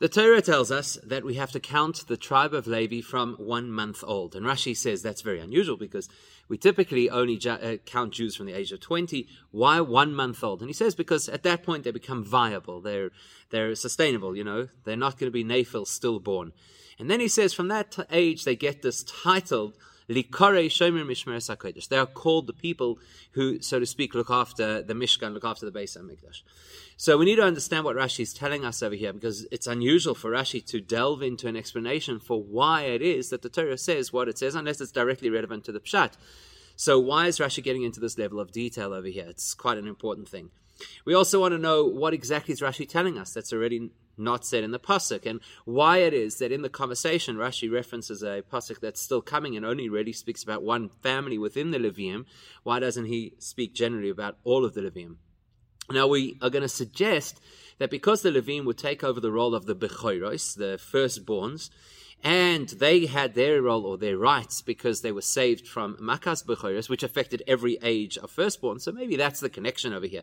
The Torah tells us that we have to count the tribe of Levi from 1 month old. And Rashi says that's very unusual because we typically only count Jews from the age of 20. Why 1 month old? And he says because at that point they become viable. They're sustainable, you know. They're not going to be Nephil stillborn. And then he says from that age they get this title, Likorei Shomer Mishmeres HaKodesh. They are called the people who, so to speak, look after the Mishkan, look after the Beis Hamikdash. So we need to understand what Rashi is telling us over here, because it's unusual for Rashi to delve into an explanation for why it is that the Torah says what it says, unless it's directly relevant to the Pshat. So why is Rashi getting into this level of detail over here? It's quite an important thing. We also want to know what exactly is Rashi telling us that's already not said in the Pasuk, and why it is that in the conversation Rashi references a Pasuk that's still coming and only really speaks about one family within the Levium. Why doesn't he speak generally about all of the Levium? Now we are going to suggest that because the Levium would take over the role of the Bechoros, the firstborns, and they had their role or their rights because they were saved from Makkas Bechoros, which affected every age of firstborn. So maybe that's the connection over here,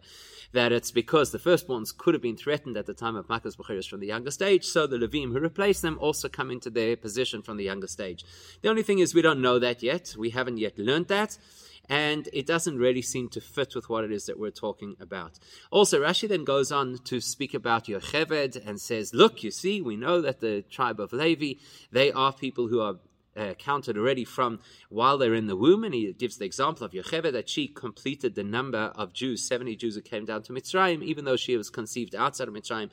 that it's because the firstborns could have been threatened at the time of Makkas Bechoros from the youngest age, so the Levim who replaced them also come into their position from the youngest age. The only thing is we don't know that yet. We haven't yet learned that. And it doesn't really seem to fit with what it is that we're talking about. Also, Rashi then goes on to speak about Yocheved and says, look, you see, we know that the tribe of Levi, they are people who are counted already from while they're in the womb. And he gives the example of Yocheved, that she completed the number of Jews, 70 Jews who came down to Mitzrayim, even though she was conceived outside of Mitzrayim.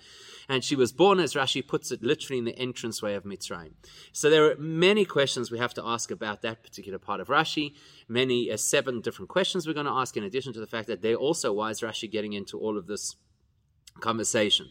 And she was born, as Rashi puts it, literally in the entranceway of Mitzrayim. So there are many questions we have to ask about that particular part of Rashi. Many, 7 different questions we're going to ask, in addition to the fact that they're also, why is Rashi getting into all of this conversation?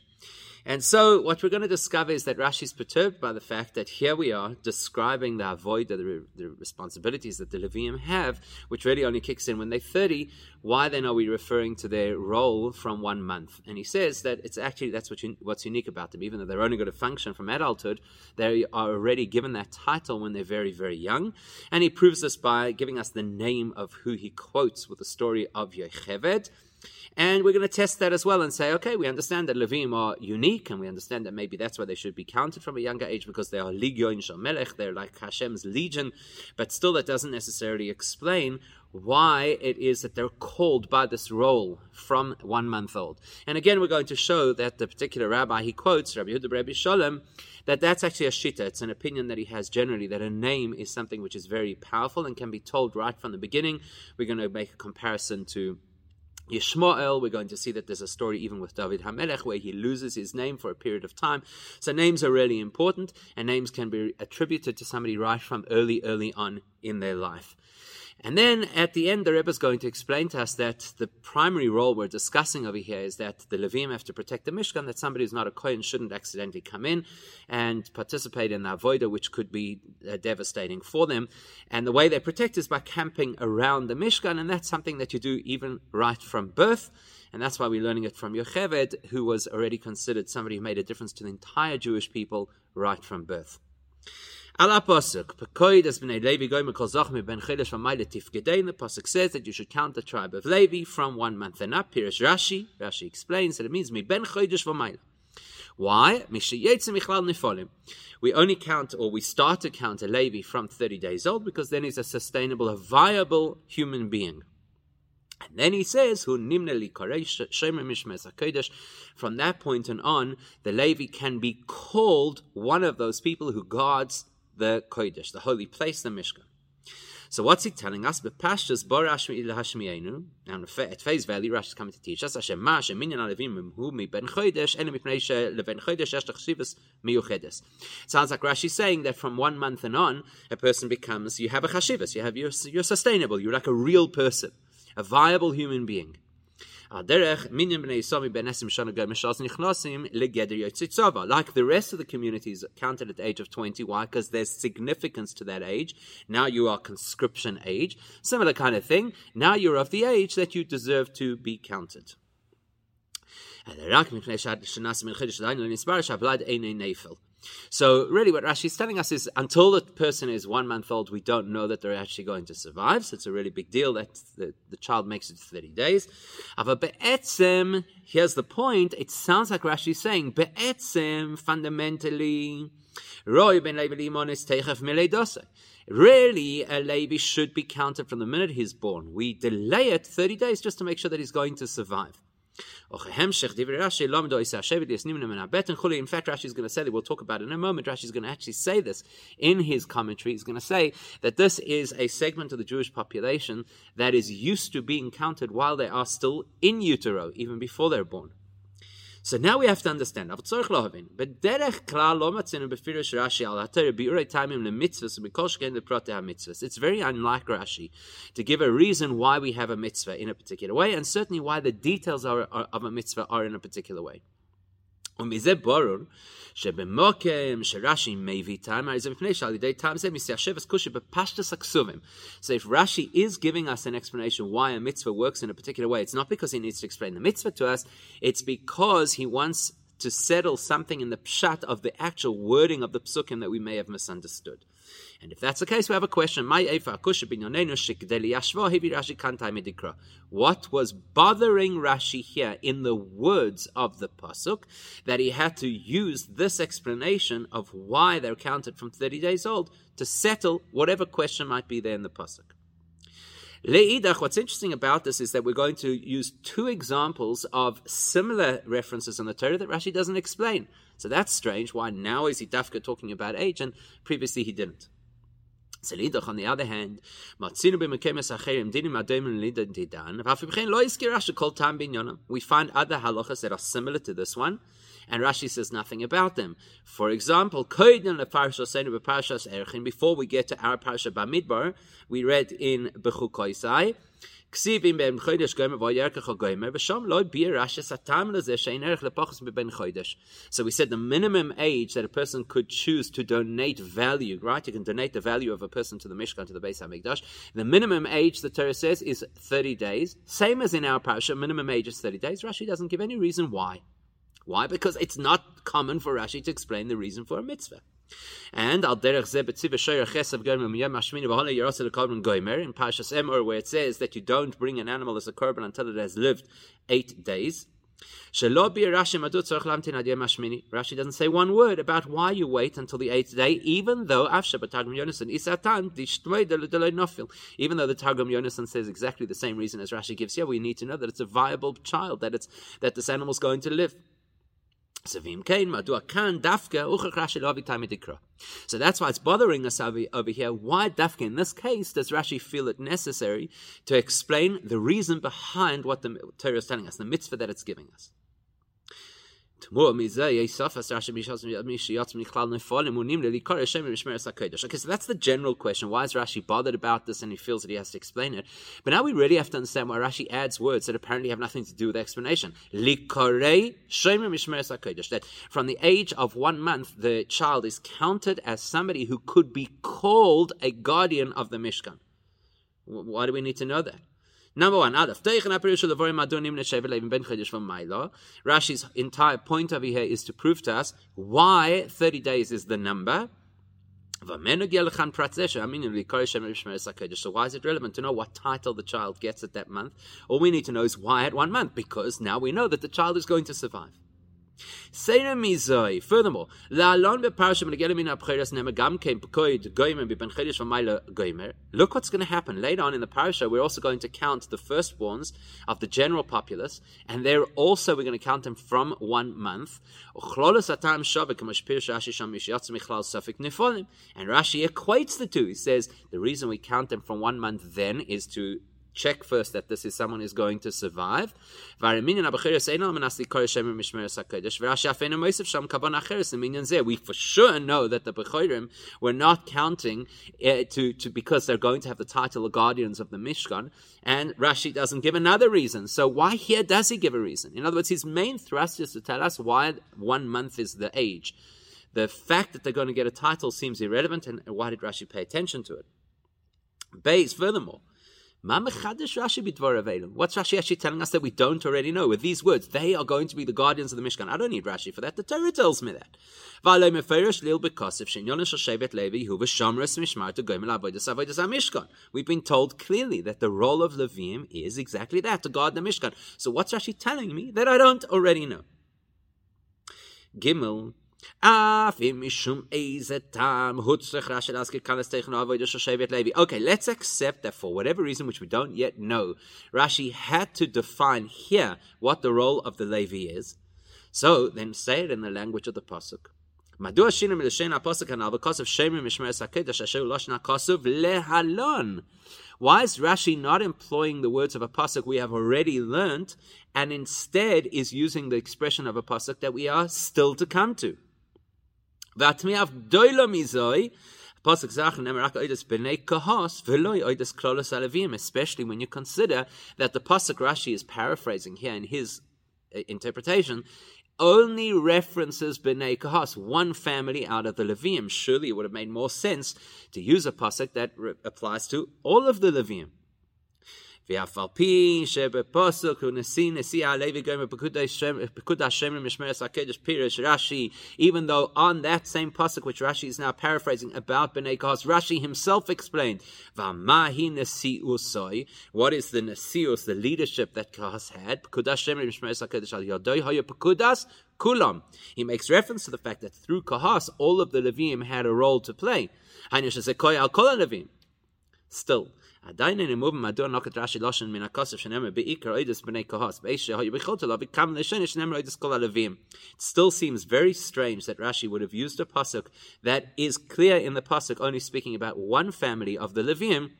And so what we're going to discover is that Rashi is perturbed by the fact that here we are describing the Avoida, the responsibilities that the Levium have, which really only kicks in when they're 30. Why then are we referring to their role from 1 month? And he says that it's actually that's what's unique about them. Even though they're only going to function from adulthood, they are already given that title when they're very, very young. And he proves this by giving us the name of who he quotes with the story of Yocheved. And we're going to test that as well and say, okay, we understand that Levim are unique, and we understand that maybe that's why they should be counted from a younger age, because they are Legion Shel Melech, they're like Hashem's legion, but still that doesn't necessarily explain why it is that they're called by this role from 1 month old. And again, we're going to show that the particular rabbi he quotes, Rabbi Yehuda Rebbe Shalom, that that's actually a shita. It's an opinion that he has generally, that a name is something which is very powerful and can be told right from the beginning. We're going to make a comparison to Yishma'el. We're going to see that there's a story even with David HaMelech where he loses his name for a period of time. So names are really important, and names can be attributed to somebody right from early on in their life. And then at the end, the Rebbe is going to explain to us that the primary role we're discussing over here is that the Levim have to protect the Mishkan, that somebody who's not a Koyan shouldn't accidentally come in and participate in the Avoida, which could be devastating for them. And the way they protect is by camping around the Mishkan, and that's something that you do even right from birth. And that's why we're learning it from Yocheved, who was already considered somebody who made a difference to the entire Jewish people right from birth. The Pasuk says that you should count the tribe of Levi from 1 month and up. Pirish Rashi explains that it means miben chodesh v'mayla. Why? We only count, or we start to count a Levi from 30 days old, because then he's a sustainable, a viable human being. And then he says, from that point and on, the Levi can be called one of those people who guards the Kodesh, the holy place, the Mishkan. So what's he telling us? And at face value, Rashi is coming to teach us, sounds like Rashi is saying that from 1 month and on, a person becomes, you have a Chassidus, you're sustainable, you're like a real person, a viable human being. Like the rest of the communities counted at the age of 20. Why? Because there's significance to that age. Now you are conscription age. Similar kind of thing. Now you're of the age that you deserve to be counted. So really what Rashi is telling us is until the person is 1 month old, we don't know that they're actually going to survive. So it's a really big deal that the child makes it to 30 days. But be'etzem, here's the point, it sounds like Rashi is saying, be'etzem, fundamentally, Roy ben Levi Limon is Techef Mileidosa. Really, a Levi should be counted from the minute he's born. We delay it 30 days just to make sure that he's going to survive. In fact, Rashi is going to say that we'll talk about it in a moment. Rashi is going to actually say this in his commentary. He's going to say that this is a segment of the Jewish population that is used to being counted while they are still in utero, even before they're born. So now we have to understand. It's very unlike Rashi to give a reason why we have a mitzvah in a particular way, and certainly why the details of a mitzvah are in a particular way. So if Rashi is giving us an explanation why a mitzvah works in a particular way, it's not because he needs to explain the mitzvah to us, it's because he wants to settle something in the pshat of the actual wording of the psukim that we may have misunderstood. And if that's the case, we have a question. What was bothering Rashi here in the words of the pasuk that he had to use this explanation of why they're counted from 30 days old to settle whatever question might be there in the pasuk? Leidach, what's interesting about this is that we're going to use two examples of similar references in the Torah that Rashi doesn't explain. So that's strange. Why now is he dafka talking about age and previously he didn't? So Leidach, on the other hand, we find other halachas that are similar to this one, and Rashi says nothing about them. For example, before we get to our parasha Bamidbar, we read in Bechukoisai, so we said the minimum age that a person could choose to donate value, right? You can donate the value of a person to the Mishkan, to the Beis Hamikdash. The minimum age, the Torah says, is 30 days. Same as in our parasha, minimum age is 30 days. Rashi doesn't give any reason why. Why? Because it's not common for Rashi to explain the reason for a mitzvah. And al derech zeh b'tziva shoyer chesav gomer miyom hashmini v'holeh yeroseh l'korban gomer in Parashas Emor, where it says that you don't bring an animal as a korban until it has lived 8 days. Rashi doesn't say one word about why you wait until the 8th day, even though the Targum Yonason says exactly the same reason as Rashi gives here. We need to know that it's a viable child, that this animal's going to live. So that's why it's bothering us over here. Why dafka in this case does Rashi feel it necessary to explain the reason behind what the Torah is telling us, the mitzvah that it's giving us? Okay, so that's the general question. Why is Rashi bothered about this and he feels that he has to explain it? But now we really have to understand why Rashi adds words that apparently have nothing to do with the explanation. That from the age of 1 month, the child is counted as somebody who could be called a guardian of the Mishkan. Why do we need to know that? Number one, Rashi's entire point over here is to prove to us why 30 days is the number. So why is it relevant to know what title the child gets at that month? All we need to know is why at 1 month, because now we know that the child is going to survive. Furthermore, look what's going to happen. Later on in the parasha, we're also going to count the firstborns of the general populace, and they're also, we're going to count them from 1 month. And Rashi equates the two. He says, the reason we count them from 1 month then is to check first that this is someone who's going to survive. We for sure know that the Bechorim were not counting because they're going to have the title of guardians of the Mishkan. And Rashi doesn't give another reason. So why here does he give a reason? In other words, his main thrust is to tell us why 1 month is the age. The fact that they're going to get a title seems irrelevant, and why did Rashi pay attention to it? Furthermore, What's Rashi actually telling us that we don't already know? With these words, they are going to be the guardians of the Mishkan. I don't need Rashi for that. The Torah tells me that. We've been told clearly that the role of Leviim is exactly that, to guard the Mishkan. So what's Rashi telling me that I don't already know? Gimel. Okay, let's accept that for whatever reason which we don't yet know, Rashi had to define here what the role of the Levi is. So then say it in the language of the Pasuk. Why is Rashi not employing the words of a pasuk we have already learnt, and instead is using the expression of a pasuk that we are still to come to? Especially when you consider that the pasuk Rashi is paraphrasing here in his interpretation only references B'nai Kahas, one family out of the Leviim. Surely it would have made more sense to use a pasuk that applies to all of the Leviim. Even though on that same pasuk which Rashi is now paraphrasing about B'nai Kahas, Rashi himself explained, what is the Nesius, the leadership that Kahas had? He makes reference to the fact that through Kahas, all of the Leviim had a role to play. Still, it still seems very strange that Rashi would have used a pasuk that is clear in the pasuk only speaking about one family of the Leviim,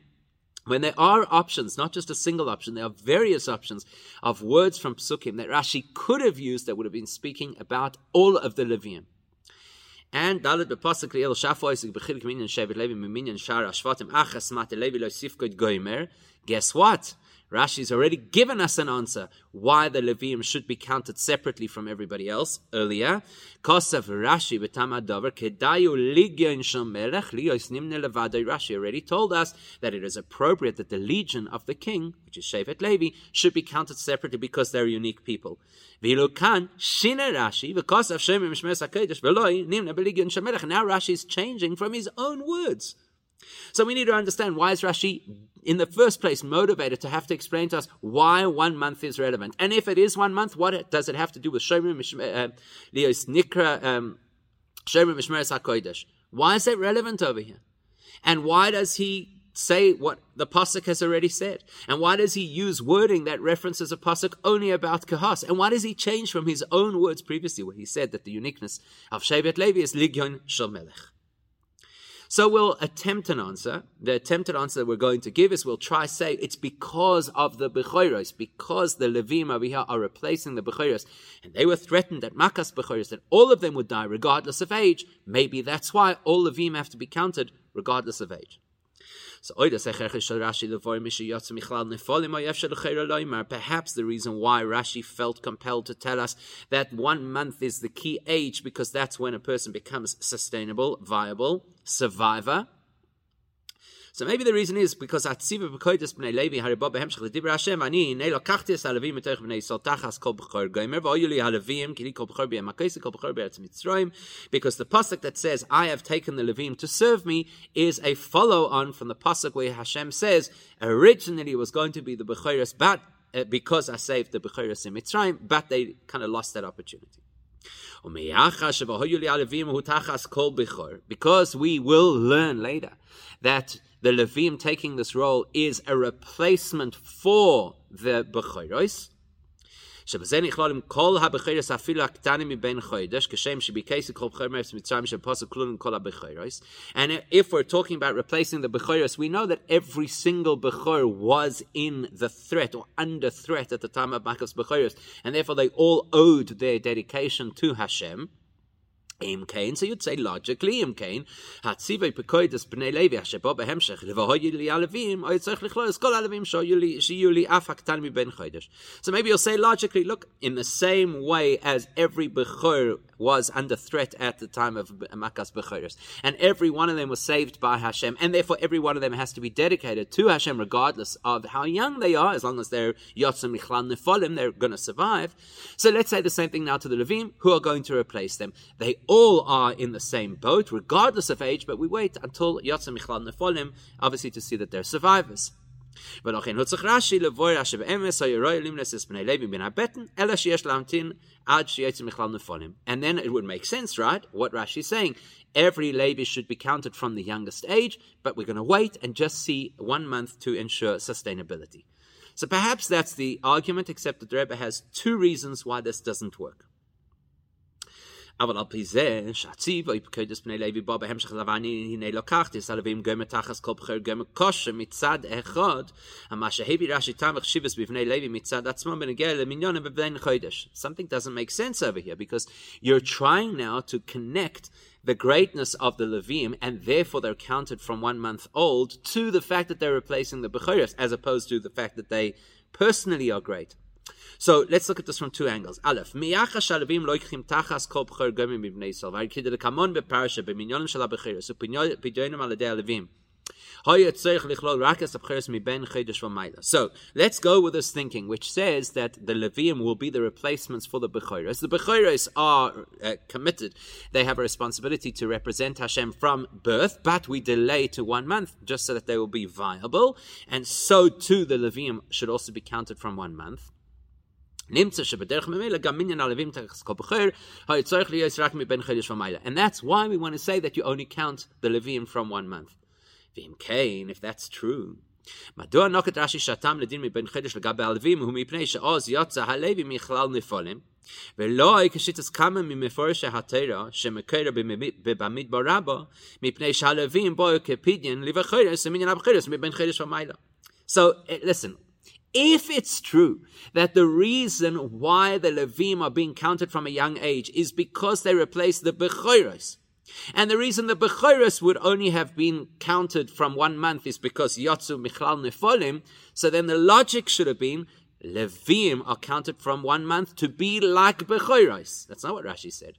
when there are options, not just a single option, there are various options of words from Psukim that Rashi could have used that would have been speaking about all of the Leviim. And Dalit bepasuk liel shafoisik b'chilik minyan shevet Levi minyan shara shvatim achas mat Levi lo sifkod goymer. Guess what? Rashi's already given us an answer why the Leviim should be counted separately from everybody else earlier. Kosav Rashi b'tamad davar kedayu ligyon shomelech liyos nimne levadai. Rashi already told us that it is appropriate that the legion of the king, which is Shevet Levi, should be counted separately because they're unique people. V'ilukan shine Rashi v'kosav shemim shmeres hakedesh v'loi nimne b'ligyon shomelech. Now Rashi's changing from his own words. So we need to understand why is Rashi in the first place motivated to have to explain to us why 1 month is relevant. And if it is 1 month, what does it have to do with Shomrim Mishmeres HaKodesh? Why is that relevant over here? And why does he say what the pasuk has already said? And why does he use wording that references a pasuk only about Kahas? And why does he change from his own words previously where he said that the uniqueness of Shevet Levi is Ligyon Shel Melech? So we'll attempt an answer. The attempted answer that we're going to give is we'll try say it's because of the Bechoros, because the Leviim over here are replacing the Bechoros, and they were threatened at Makkas Bechoros that all of them would die regardless of age. Maybe that's why all Leviim have to be counted regardless of age. So perhaps the reason why Rashi felt compelled to tell us that 1 month is the key age because that's when a person becomes sustainable, viable, survivor. So maybe the reason is because the pasuk that says, I have taken the Leviim to serve me, is a follow-on from the pasuk where Hashem says, originally it was going to be the Bechoros, but because I saved the Bechoros in Mitzrayim, but they kind of lost that opportunity. Because we will learn later that the Leviim taking this role is a replacement for the Bechoros. And if we're talking about replacing the Bechoros, we know that every single Bechor was in the threat or under threat at the time of Makkas Bechoros, and therefore they all owed their dedication to Hashem. Im Kain, so you'd say logically, Im Kain, Hatzivei Pekoides Bnei Levi, Hashebo Behemshech, Levahoyili Alevim, Oyetzech Lichloes, Kol Alevim, Shiyuli Afaktan Mi Ben Chodesh. So maybe you'll say logically, look, in the same way as every Bechor was under threat at the time of Makkas Bechoros, and every one of them was saved by Hashem, and therefore every one of them has to be dedicated to Hashem, regardless of how young they are, as long as they're Yotzim Lichlan Nefolim, they're going to survive. So let's say the same thing now to the Levim, who are going to replace them. They all are in the same boat, regardless of age, but we wait until Yotzim Michlal Nefolim, obviously to see that they're survivors. But Ochen Hutzach Rashi, Levoy Rashi Be'emes, Hoyeroy Limnes Es B'nei Levi Bin HaBeten, Ela Sheyesh Lamtin, Ad Sheyetzim Michlal Nefolim. And then it would make sense, right, what Rashi is saying. Every Levi should be counted from the youngest age, but we're going to wait and just see 1 month to ensure sustainability. So perhaps that's the argument, except that the Rebbe has 2 reasons why this doesn't work. Something doesn't make sense over here, because you're trying now to connect the greatness of the Levim, and therefore they're counted from 1 month old, to the fact that they're replacing the Bechoros, as opposed to the fact that they personally are great. So let's look at this from 2 angles. Aleph, miachas shalavim loichim tachas kol b'chor gomim b'bnei Yisrael, v'arikid lekamon beparasha b'minyonim shel habechiros, u'pidyonim al yedei Levim. So let's go with this thinking, which says that the Levim will be the replacements for the Bechoros. The Bechoros are committed. They have a responsibility to represent Hashem from birth, but we delay to 1 month just so that they will be viable. And so too the Levim should also be counted from 1 month. And that's why we want to say that you only count the Levim from 1 month. If that's true, so listen, if it's true that the reason why the Levim are being counted from a young age is because they replace the Bechoros, and the reason the Bechoros would only have been counted from 1 month is because Yotzu Michlal Nefolim, so then the logic should have been Levim are counted from 1 month to be like Bechoros. That's not what Rashi said.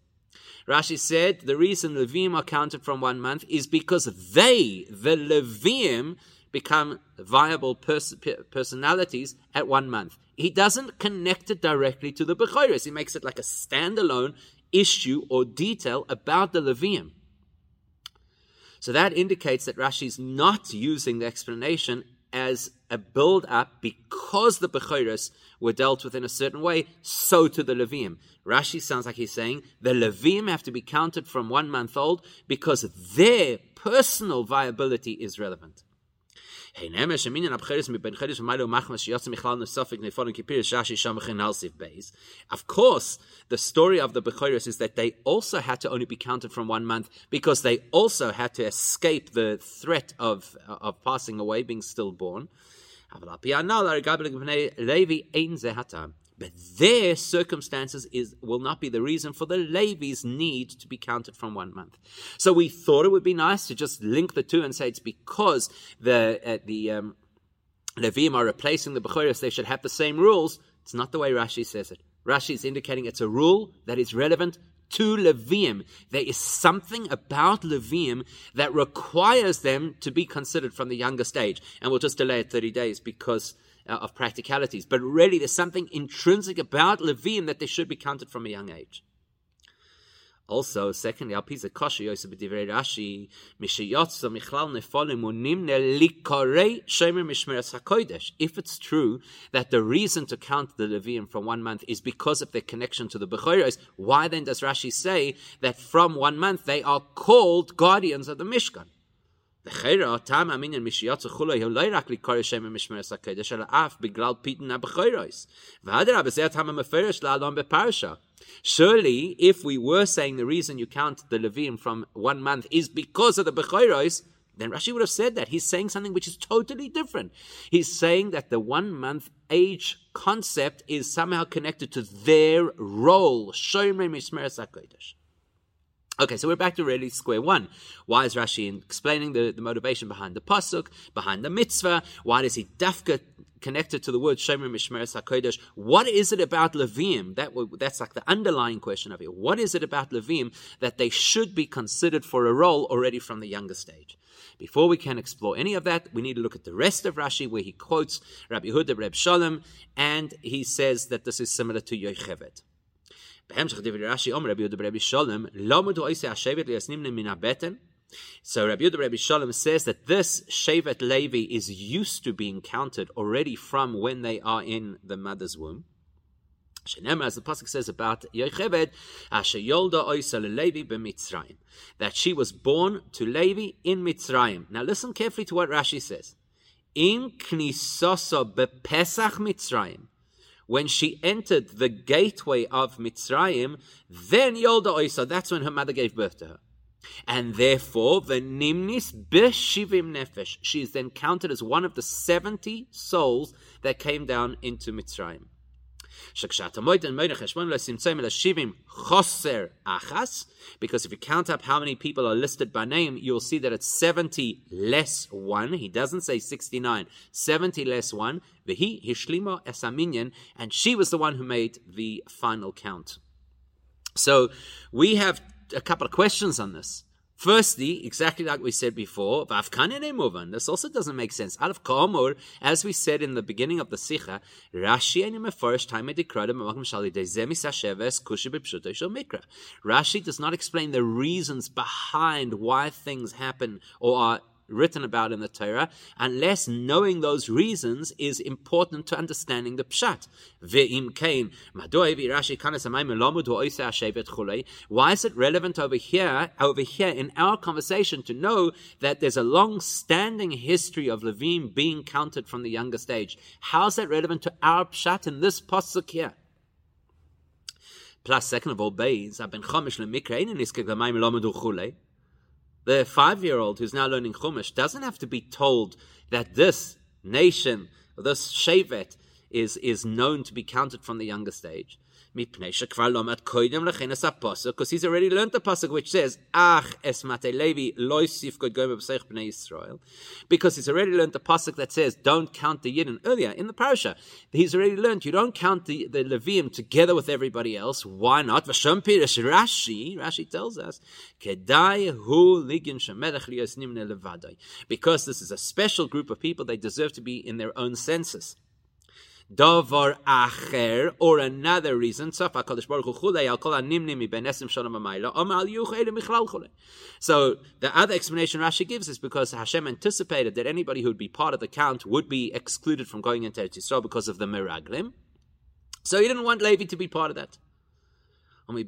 Rashi said the reason Levim are counted from 1 month is because they, the Levim, become viable personalities at 1 month. He doesn't connect it directly to the Bechoros. He makes it like a standalone issue or detail about the Levim. So that indicates that Rashi's not using the explanation as a build-up because the Bechoros were dealt with in a certain way, so to the Levim. Rashi sounds like he's saying the Levim have to be counted from 1 month old because their personal viability is relevant. Of course, the story of the Bechoros is that they also had to only be counted from 1 month because they also had to escape the threat of passing away, being stillborn. But their circumstances will not be the reason for the Levi's need to be counted from 1 month. So we thought it would be nice to just link the two and say it's because the Levim are replacing the Bechoros, they should have the same rules. It's not the way Rashi says it. Rashi is indicating it's a rule that is relevant to Levim. There is something about Levim that requires them to be considered from the youngest age. And we'll just delay it 30 days because of practicalities, but really there's something intrinsic about Levim that they should be counted from a young age. Also, secondly, if it's true that the reason to count the Levim from 1 month is because of their connection to the Bechoros, why then does Rashi say that from 1 month they are called guardians of the Mishkan? Surely, if we were saying the reason you count the Levim from 1 month is because of the Bechoros, then Rashi would have said that. He's saying something which is totally different. He's saying that the 1 month age concept is somehow connected to their role. Okay, so we're back to really square one. Why is Rashi explaining the motivation behind the pasuk, behind the mitzvah? Why does he dafka connect it to the word Shomer Mishmeres HaKodesh? What is it about Leviim? That's like the underlying question of it. What is it about Leviim that they should be considered for a role already from the younger stage? Before we can explore any of that, we need to look at the rest of Rashi, where he quotes Rabbi Yehuda Rebbe Shalom, and he says that this is similar to Yocheved. So Rabbi Yehuda Rebbe Shalom says that this Shevet Levi is used to being counted already from when they are in the mother's womb. As the pasuk says about Yocheved, Asher Yolda Oysa LeLevi BeMitzrayim, that she was born to Levi in Mitzrayim. Now listen carefully to what Rashi says. In Knisoso BePesach Mitzrayim, when she entered the gateway of Mitzrayim, then Yolda Oysa, that's when her mother gave birth to her. And therefore, the Nimnis B'Shivim Nefesh, she is then counted as one of the 70 souls that came down into Mitzrayim. Because if you count up how many people are listed by name, you'll see that it's 70 less 1. He doesn't say 69. 70 less 1. And she was the one who made the final count. So we have a couple of questions on this. Firstly, exactly like we said before, this also doesn't make sense. Out of Ka'amur, as we said in the beginning of the Sikha, Rashi does not explain the reasons behind why things happen or are written about in the Torah, unless knowing those reasons is important to understanding the Pshat. Why is it relevant over here in our conversation to know that there's a long-standing history of Leviim being counted from the younger stage? How is that relevant to our Pshat in this pasuk here? Plus, second of all, the 5-year-old who's now learning Chumash doesn't have to be told that this nation, this Shevet, is known to be counted from the younger stage. Because he's already learned the pasuk which says, because he's already learned the pasuk that says, don't count the Yidden earlier in the parasha. He's already learned, you don't count the Leviim together with everybody else. Why not? Rashi tells us, because this is a special group of people, they deserve to be in their own census. Davar acher, or another reason. So the other explanation Rashi gives is because Hashem anticipated that anybody who would be part of the count would be excluded from going into Eretz Yisrael because of the Meraglim. So he didn't want Levi to be part of that. So we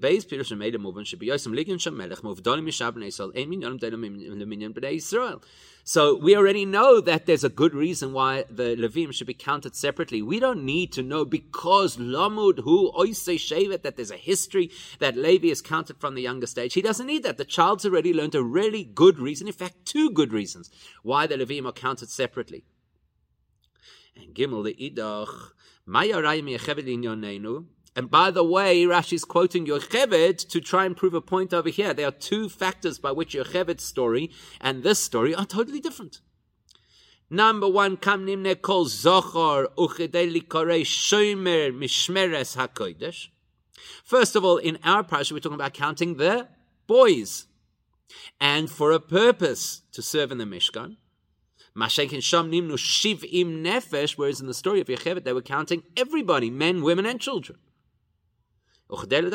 already know that there's a good reason why the Leviim should be counted separately. We don't need to know because Lamud Hu Oisei Shevet, that there's a history that Levi is counted from the younger stage. He doesn't need that. The child's already learned a really good reason, in fact, 2 good reasons, why the Leviim are counted separately. And Gimel the Idach, Mayarayim Yechevet Linyonenu. And by the way, Rashi's quoting Yocheved to try and prove a point over here. There are 2 factors by which Yocheved's story and this story are totally different. Number 1, Kam Nimne Kol Zochor Uchidei Likorei Shomer Mishmeres HaKodesh. First of all, in our parasha, we're talking about counting the boys. And for a purpose, to serve in the Mishkan. Mashenkin Sham Nimnu Shiv'im Nefesh, whereas in the story of Yocheved, they were counting everybody, men, women, and children. And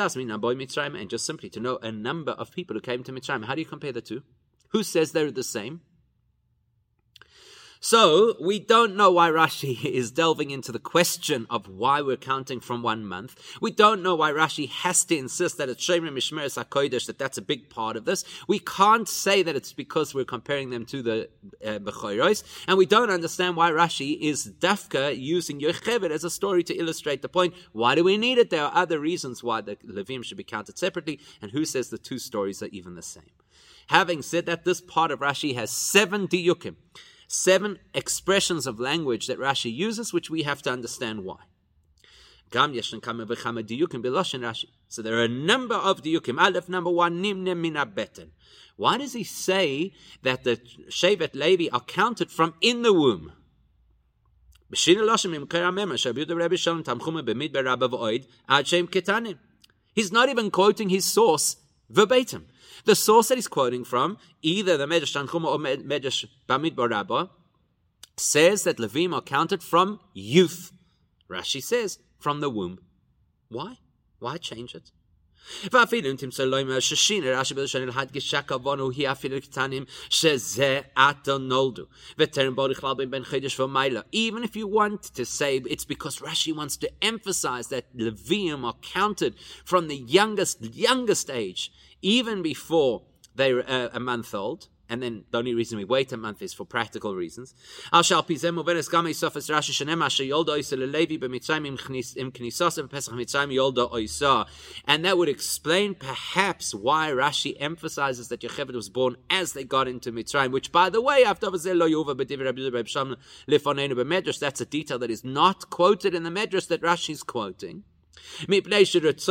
just simply to know a number of people who came to Mitzrayim. How do you compare the 2? Who says they're the same? So, we don't know why Rashi is delving into the question of why we're counting from 1 month. We don't know why Rashi has to insist that it's Shomer Mishmeres HaKodesh, that that's a big part of this. We can't say that it's because we're comparing them to the Bechoros, and we don't understand why Rashi is dafka using Yocheved as a story to illustrate the point. Why do we need it? There are other reasons why the Leviim should be counted separately, and who says the 2 stories are even the same? Having said that, this part of Rashi has 7 diyukim. 7 expressions of language that Rashi uses, which we have to understand why. Gam yeshlan kama v'chama diyukim b'loshen Rashi. So there are a number of diyukim. Aleph, number one, nimne min habeten. Why does he say that the Shevet Levi are counted from in the womb? B'shina loshem im kera memesh, Rabbi Yehuda Rebbe Shalom tamchuma b'midbar rabba v'oid, ad sheim ketanim. He's not even quoting his source verbatim. The source that he's quoting from, either the Medrash Tanchuma or Medrash Bamidbar Rabbah, says that Levim are counted from youth. Rashi says, from the womb. Why? Why change it? Even if you want to say it's because Rashi wants to emphasize that Levim are counted from the youngest age, even before they're a month old, and then the only reason we wait a month is for practical reasons. And that would explain perhaps why Rashi emphasizes that Yocheved was born as they got into Mitzrayim, which, by the way, that's a detail that is not quoted in the Medrash that Rashi is quoting. Maybe it's because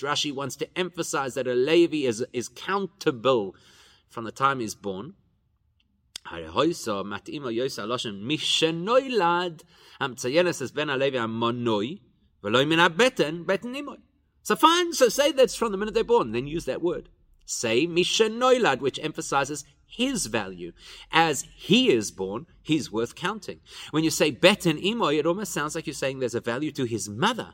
Rashi wants to emphasize that a Levi is countable from the time he's born. So fine, so say that's from the minute they're born, then use that word. Say Mishanoilad, which emphasizes his value. As he is born, he's worth counting. When you say beten imoy, it almost sounds like you're saying there's a value to his mother.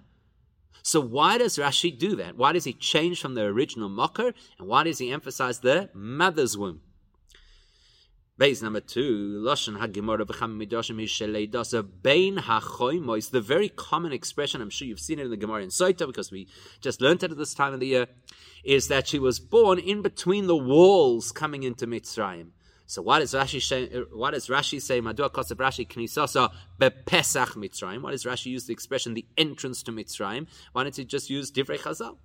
So why does Rashi do that? Why does he change from the original mocker? And why does he emphasize the mother's womb? Base number two, Loshan HaGemora B'cham Midoshim Hishaleidosa Bein HaChoymois, the very common expression, I'm sure you've seen it in the Gemara in Soita, because we just learned it at this time of the year, is that she was born in between the walls coming into Mitzrayim. So why does Rashi say, Madua Kosav Rashi Knisosa Bepesach Mitzrayim? Why does Rashi use the expression, the entrance to Mitzrayim? Why don't he just use Divrei Chazal?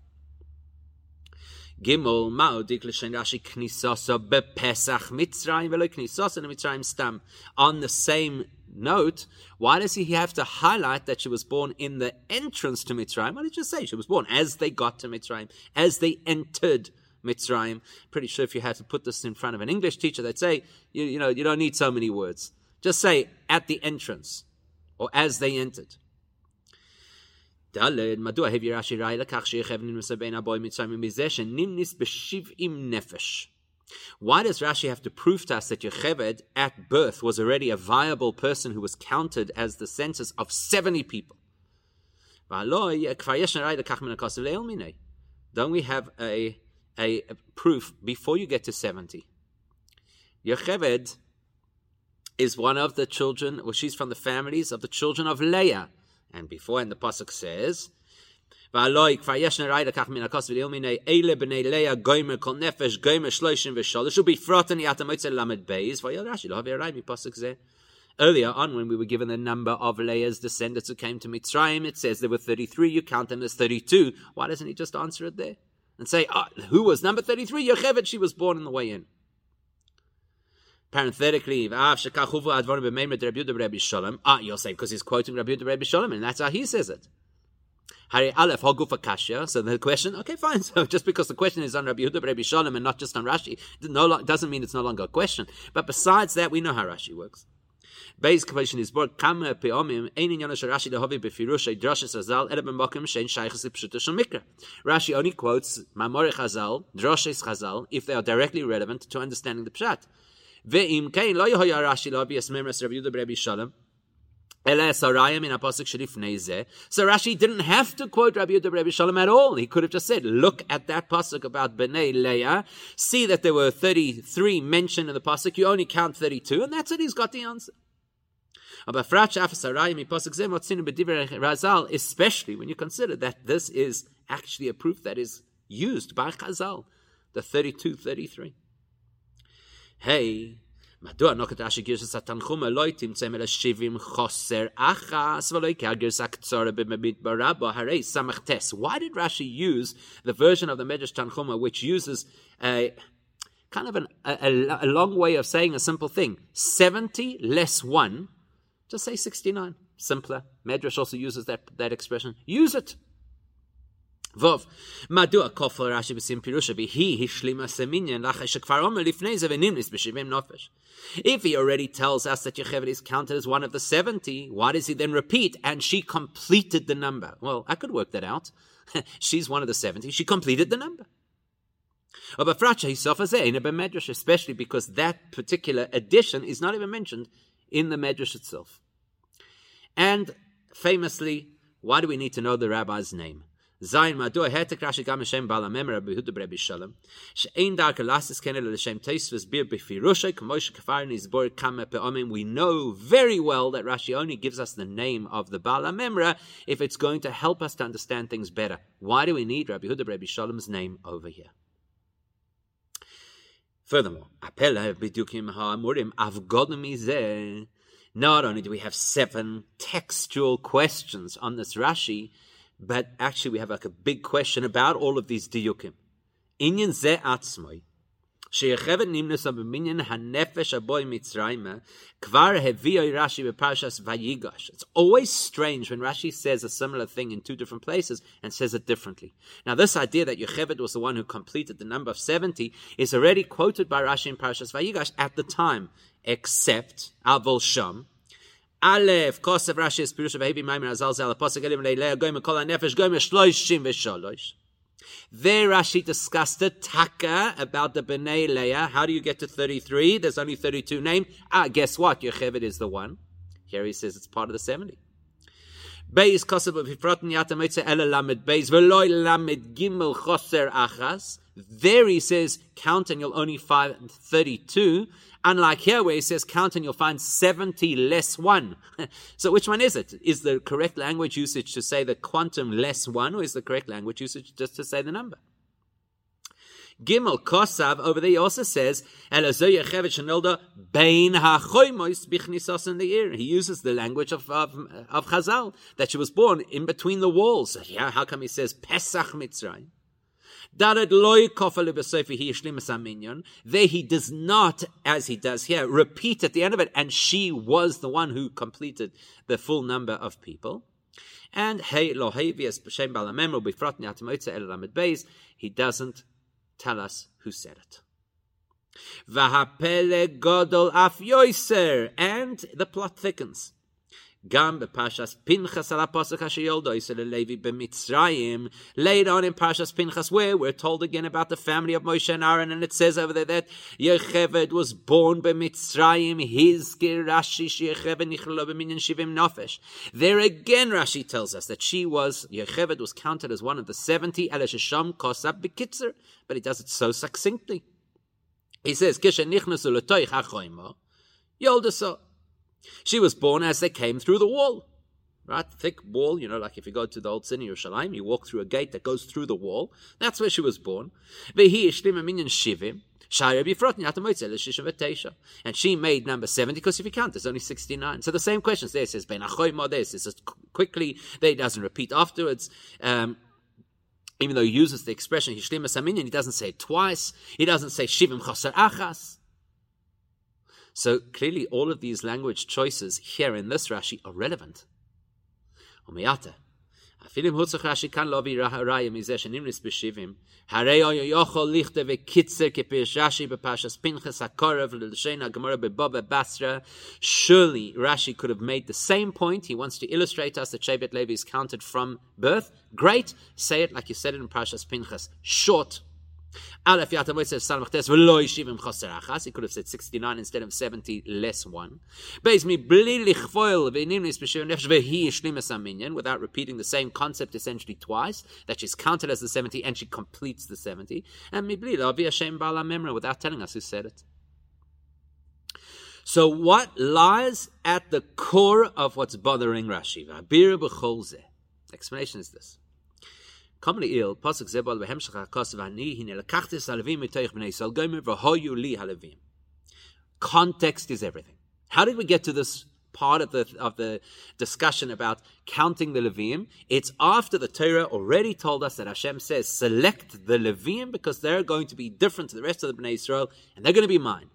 Gimel ma'odik l'shen Rashi knisosa bepesach Mitzrayim velo knisosa Mitzrayim stam. On the same note, why does he have to highlight that she was born in the entrance to Mitzrayim? Why did you say she was born as they got to Mitzrayim, as they entered Mitzrayim? Pretty sure if you had to put this in front of an English teacher, they'd say, you know, you don't need so many words. Just say at the entrance or as they entered. Why does Rashi have to prove to us that Yocheved at birth was already a viable person who was counted as the census of 70 people? Don't we have a proof before you get to 70? Yocheved is one of the children, well, she's from the families of the children of Leah. And before, and the Pasuk says, earlier on, when we were given the number of Leah's descendants who came to Mitzrayim, it says there were 33, you count them as 32. Why doesn't he just answer it there? And say, who was number 33? Yocheved, she was born on the way in. Parenthetically, you'll say because he's quoting Rabbi Yehuda Rebbe Shalom, and that's how he says it. So the question, okay, fine. So just because the question is on Rabbi Yehuda Rebbe Shalom and not just on Rashi, doesn't mean it's no longer a question. But besides that, we know how Rashi works. Rashi only quotes Mamorei Chazal, Droshes Chazal, if they are directly relevant to understanding the Pshat. So Rashi didn't have to quote Rabbi Yehuda Rebbe Shalom at all. He could have just said, look at that pasuk about Bnei Leah. See that there were 33 mentioned in the pasuk. You only count 32, and that's it. He's got the answer. Especially when you consider that this is actually a proof that is used by Chazal, the 32, 33. Hey, why did Rashi use the version of the Medrash Tanchuma which uses a kind of a long way of saying a simple thing? 70 less 1, just say 69. simpler. Medrash also uses that expression. Use it. Vov. Madua kofel Rashi b'sim pirusha v'hi hishlima seminyan lachai shekvar omer lifnei ze v'nimnis b'shivim nofesh. If he already tells us that Yocheved is counted as one of the 70, why does he then repeat, and she completed the number? Well, I could work that out. She's one of the 70. She completed the number. Especially because that particular addition is not even mentioned in the Medrash itself. And famously, why do we need to know the rabbi's name? We know very well that Rashi only gives us the name of the Baal HaMemra if it's going to help us to understand things better. Why do we need Rabbi Yehuda Rebbe Shalom's name over here? Furthermore, not only do we have 7 textual questions on this Rashi, but actually we have like a big question about all of these diyukim. Inyan ze atzmoi, she'yechevet nimnus abiminyan hanefesh aboy mitzrayim, kvar hevioi Rashi beparshas vayigash. It's always strange when Rashi says a similar thing in 2 different places and says it differently. Now this idea that Yocheved was the one who completed the number of 70 is already quoted by Rashi in Parashas Vayigash at the time, except avol sham. Aleph, Kosev Rashi is Pirusha Vahebi Maimir Azal Zal Apostle Elim Leilea Goyim Kol HaNefesh Goyim Shloishim Vesholosh. There Rashi discussed the Taka about the B'nai Leia. How do you get to 33? There's only 32 named. Guess what? Yocheved is the one. Here he says it's part of the 70. Beis Kosev Vifrotin Yata Meitze Ele Lamed Beis Veloi Lamed Gimel Choser Achas. There he says, count and you'll only find 32. Unlike here where he says, count and you'll find 70 less 1. So which one is it? Is the correct language usage to say the quantum less 1, or is the correct language usage just to say the number? Gimel Kosav, over there he also says, he uses the language of Chazal, that she was born in between the walls. Yeah, how come he says Pesach Mitzrayim? There he does not, as he does here, repeat at the end of it, and she was the one who completed the full number of people. And he doesn't tell us who said it. And the plot thickens. Gam b'Parshas Pinchas al Pasuk hasheyoldo Yisrael Levi b'Mitzrayim. Later on in Parshas Pinchas, where we're told again about the family of Moshe and Aaron, and it says over there that Yocheved was born b'Mitzrayim. Hizkir Rashi sheYocheved nichlelo b'minyan shivim nafesh. There again, Rashi tells us that Yocheved was counted as one of the 70. Ele shesham kosab b'kitzer, but he does it so succinctly. He says kishen nichnasu l'toich hachoymo yoldaso. She was born as they came through the wall, right? Thick wall, like if you go to the old city of Yerushalayim, you walk through a gate that goes through the wall. That's where she was born. And she made number 70, because if you count, there's only 69. So the same questions there. It says, quickly, there it doesn't repeat afterwards. Even though he uses the expression, he doesn't say it twice. He doesn't say shivim chosar achas. So clearly all of these language choices here in this Rashi are relevant. Surely Rashi could have made the same point. He wants to illustrate us that Shevet Levi is counted from birth. Great. Say it like you said it in Parashas Pinchas. Short. He could have said 69 instead of 70 less 1. Without repeating the same concept essentially twice, that she's counted as the 70 and she completes the 70. And without telling us who said it. So what lies at the core of what's bothering Rashi? Explanation is this. Context is everything. How did we get to this part of the discussion about counting the Leviim? It's after the Torah already told us that Hashem says, select the Leviim because they're going to be different to the rest of the Bnei Israel and they're going to be mine.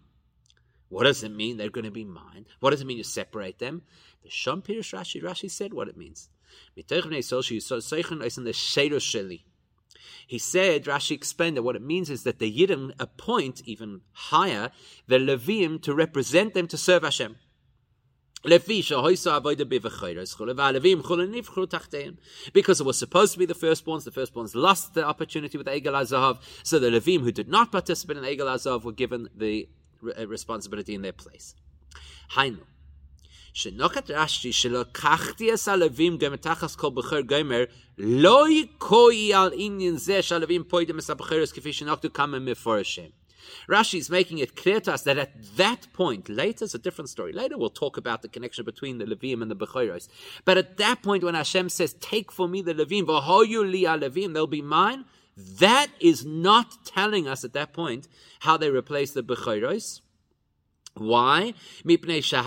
What does it mean they're going to be mine? What does it mean you separate them? B'sham Pirush Rashi, Rashi said what it means. He said, Rashi explained that what it means is that the Yidim appoint even higher the Levim to represent them to serve Hashem. Because it was supposed to be the firstborns lost the opportunity with Egel HaZahov, so the Levim who did not participate in Egel HaZahov were given the responsibility in their place. Hainu. Rashi is making it clear to us that at that point, later is a different story. Later we'll talk about the connection between the Levim and the Bechoros. But at that point when Hashem says, take for me the Levim, v'hoyu li ha-Levim, they'll be mine, that is not telling us at that point how they replace the Bechoros. Why? Because that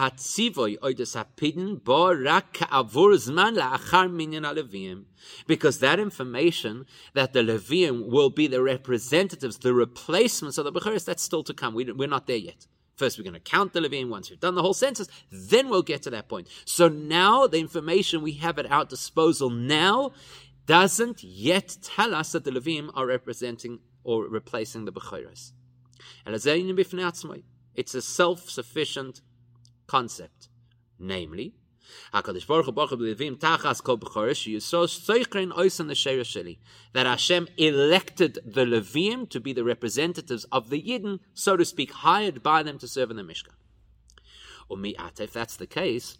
information that the Levim will be the representatives, the replacements of the Bechoros, that's still to come. We're not there yet. First, we're going to count the Levim. Once we've done the whole census, then we'll get to that point. So now the information we have at our disposal now doesn't yet tell us that the Levim are representing or replacing the Bechoros. It's a self-sufficient concept. Namely, that Hashem elected the Levim to be the representatives of the Yidden, so to speak, hired by them to serve in the Mishkan. If that's the case,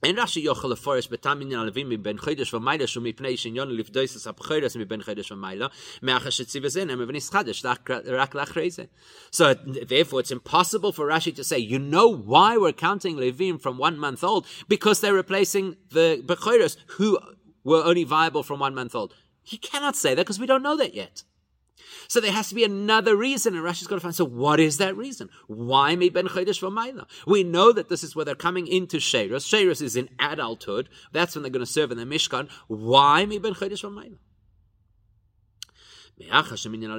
and Rashi yochel leforish betamin alevim miben chodesh v'mayla shumipnei shinyon lifdoisus abchodesh miben chodesh v'mayla me'achas shetzivazen emevnis chadesh rak lachreze. So therefore, it's impossible for Rashi to say, you know why we're counting Levim from 1 month old? Because they're replacing the Bechoros who were only viable from 1 month old. He cannot say that because we don't know that yet. So there has to be another reason, and Rashi's got to find, so what is that reason? Why me ben chodesh v'mayla? We know that this is where they're coming into Sphiros. Sphiros is in adulthood. That's when they're going to serve in the Mishkan. Why me ben chodesh v'mayla? Now the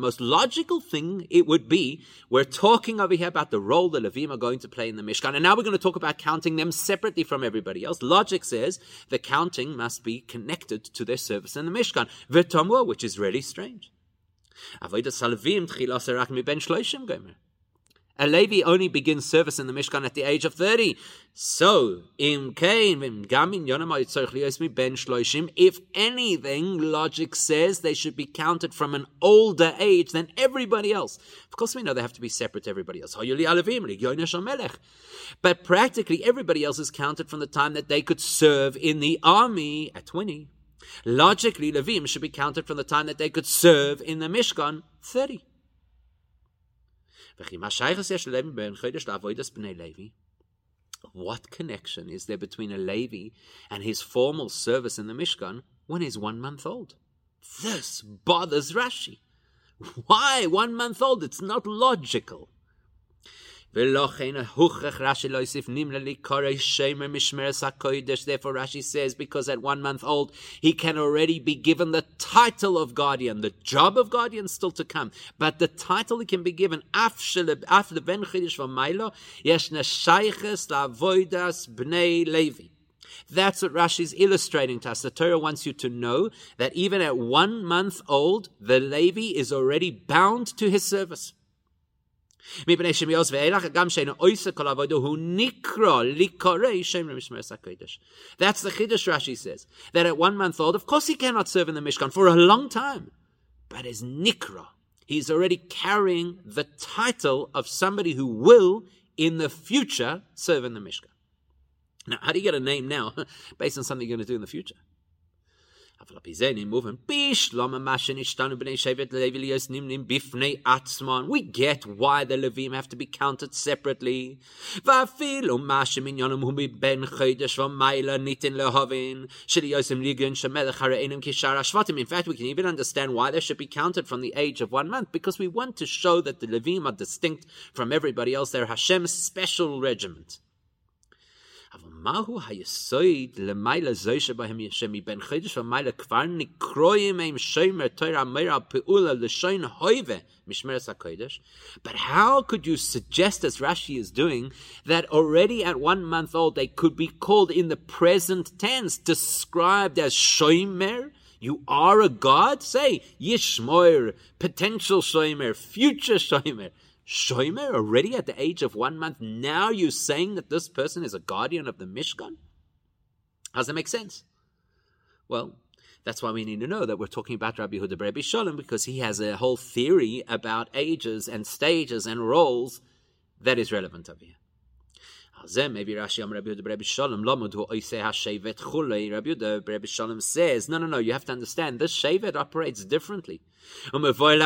most logical thing it would be, we're talking over here about the role the Levim are going to play in the Mishkan, and now we're going to talk about counting them separately from everybody else. Logic says the counting must be connected to their service in the Mishkan, v'tamua, which is really strange. A Levi only begins service in the Mishkan at the age of 30. So, if anything, logic says they should be counted from an older age than everybody else. Of course, we know they have to be separate to everybody else. But practically everybody else is counted from the time that they could serve in the army at 20. Logically, Levim should be counted from the time that they could serve in the Mishkan, 30. What connection is there between a Levi and his formal service in the Mishkan when he's 1 month old? This bothers Rashi. Why 1 month old? It's not logical. Therefore, Rashi says, because at 1 month old, he can already be given the title of guardian. The job of guardian is still to come. But the title he can be given, that's what Rashi is illustrating to us. The Torah wants you to know that even at 1 month old, the Levi is already bound to his service. That's the Chiddush, Rashi says, that at 1 month old, of course he cannot serve in the Mishkan for a long time, but as Nikra, he's already carrying the title of somebody who will, in the future, serve in the Mishkan. Now, how do you get a name now based on something you're going to do in the future? We get why the Levim have to be counted separately. In fact, we can even understand why they should be counted from the age of 1 month, because we want to show that the Levim are distinct from everybody else. They're Hashem's special regiment. Mahu hayesoid lemayla zoyshe b'hem yeshemi ben chodesh v'mayla kvar nikroyim eim shomer Torah meira peula l'shoin hoive mishmeres hakodesh. But how could you suggest, as Rashi is doing, that already at 1 month old they could be called in the present tense, described as shomer? You are a god? Say, Yishmoir, potential shomer, future shomer. Shomer, already at the age of 1 month, now you're saying that this person is a guardian of the Mishkan? How does that make sense? Well, that's why we need to know that we're talking about Rabbi Yehuda Rebbe Shalom, because he has a whole theory about ages and stages and roles that is relevant over here. Maybe Rashi Amar Rabbi Yehuda Rebbe Shalom Lamud Hu Oisei HaShevet Chulei. Rabbi Yehuda Rebbe Shalom says, no, you have to understand, this Shevet operates differently. So what does Rabbi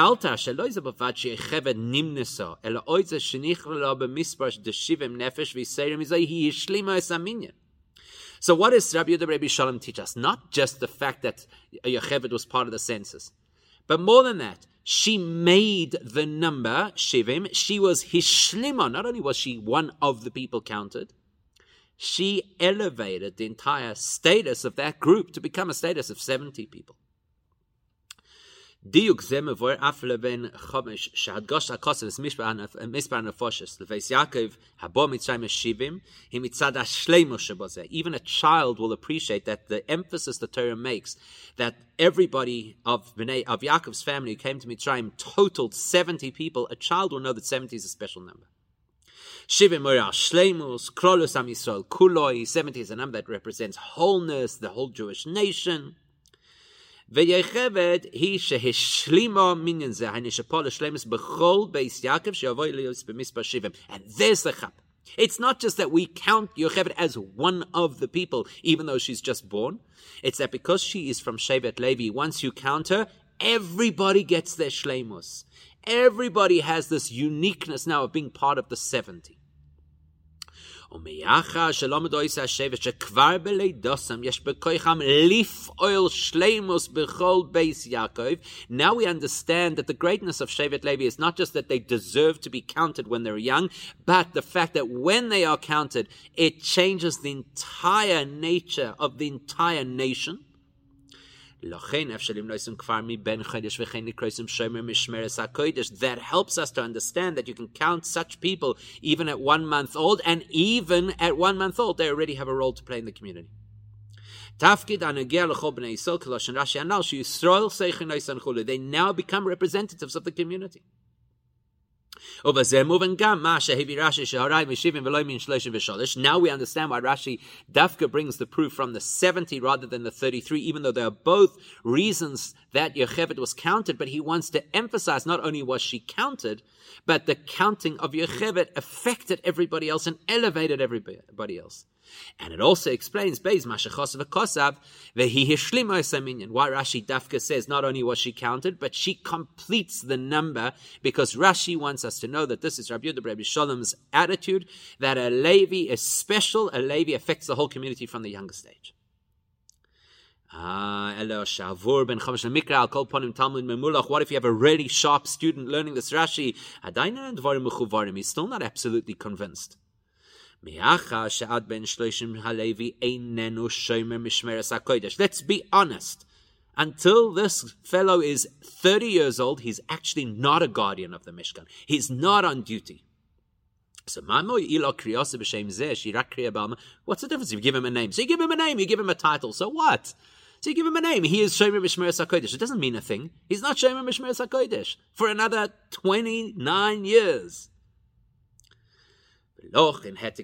Yehuda Rebbe Shalom teach us? Not just the fact that Yocheved was part of the census, but more than that, she made the number Shivim. She was Hishlima. Not only was she one of the people counted, she elevated the entire status of that group to become a status of 70 people. Even a child will appreciate that the emphasis the Torah makes that everybody of Yaakov's family who came to Mitzrayim totaled 70 people. A child will know that 70 is a special number. 70 is a number that represents wholeness, the whole Jewish nation. Ve'yecheved he shehishlima minyan zeh hanishapol shleimus bechol beis Yaakov she'avoy liyos b'mispar shivim. And there's the chap. It's not just that we count Yocheved as one of the people, even though she's just born. It's that because she is from Shevet Levi, once you count her, everybody gets their shleimus. Everybody has this uniqueness now of being part of the 70. Now we understand that the greatness of Shevet Levi is not just that they deserve to be counted when they're young, but the fact that when they are counted, it changes the entire nature of the entire nation. That helps us to understand that you can count such people even at 1 month old, and even at 1 month old, they already have a role to play in the community. They now become representatives of the community. Now we understand why Rashi Dafka brings the proof from the 70 rather than the 33, even though they are both reasons that Yocheved was counted, but he wants to emphasize not only was she counted, but the counting of Yocheved affected everybody else and elevated everybody else. And it also explains Beis Mashachos v'Kosav vehi hishlima esaminyan. Why Rashi Dafka says not only was she counted, but she completes the number, because Rashi wants us to know that this is Rabbi Yehuda Rebbe Shalom's attitude, that a Levi is special. A Levi affects the whole community from the youngest age. What if you have a really sharp student learning this Rashi? He's still not absolutely convinced. Let's be honest. Until this fellow is 30 years old, he's actually not a guardian of the Mishkan. He's not on duty. So what's the difference? You give him a name. So you give him a name, you give him a title. So what? So you give him a name. He is Shomer Mishmeres HaKodesh. It doesn't mean a thing. He's not Shomer Mishmeres HaKodesh for another 29 years. Therefore, Rashi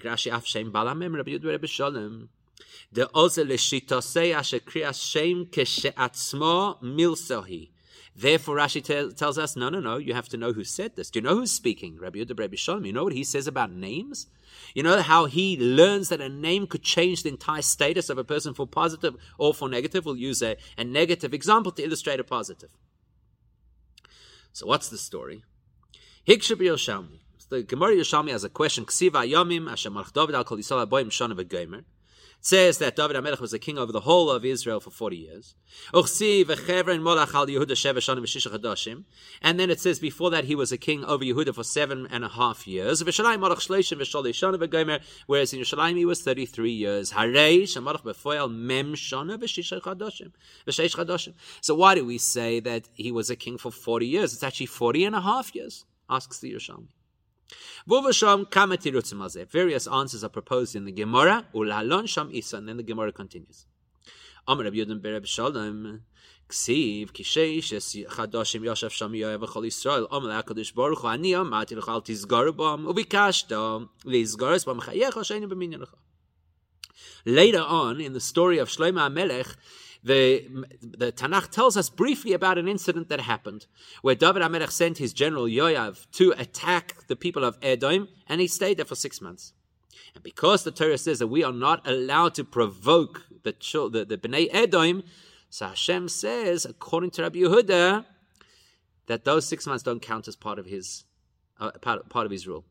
tells us, no, you have to know who said this. Do you know who's speaking? Rabbi Yehuda Rebbe Shalom. You know what he says about names? You know how he learns that a name could change the entire status of a person for positive or for negative. We'll use a negative example to illustrate a positive. So what's the story? Hiksha B'Yoshalmi. The Gemara Yerushalmi has a question. It says that David HaMelech was the king over the whole of Israel for 40 years. And then it says before that he was a king over Yehuda for 7.5 years. Whereas in Yerushalayim he was 33 years. So why do we say that he was a king for 40 years? It's actually 40.5 years, asks the Yerushalmi. Various answers are proposed in the Gemara. And then the Gemara continues. Later on in the story of Shlomo HaMelech, the Tanakh tells us briefly about an incident that happened where David HaMelech sent his general Yoav to attack the people of Edom, and he stayed there for 6 months. And because the Torah says that we are not allowed to provoke the Bnei Edom, so Hashem says, according to Rabbi Yehuda, that those 6 months don't count as part of his rule.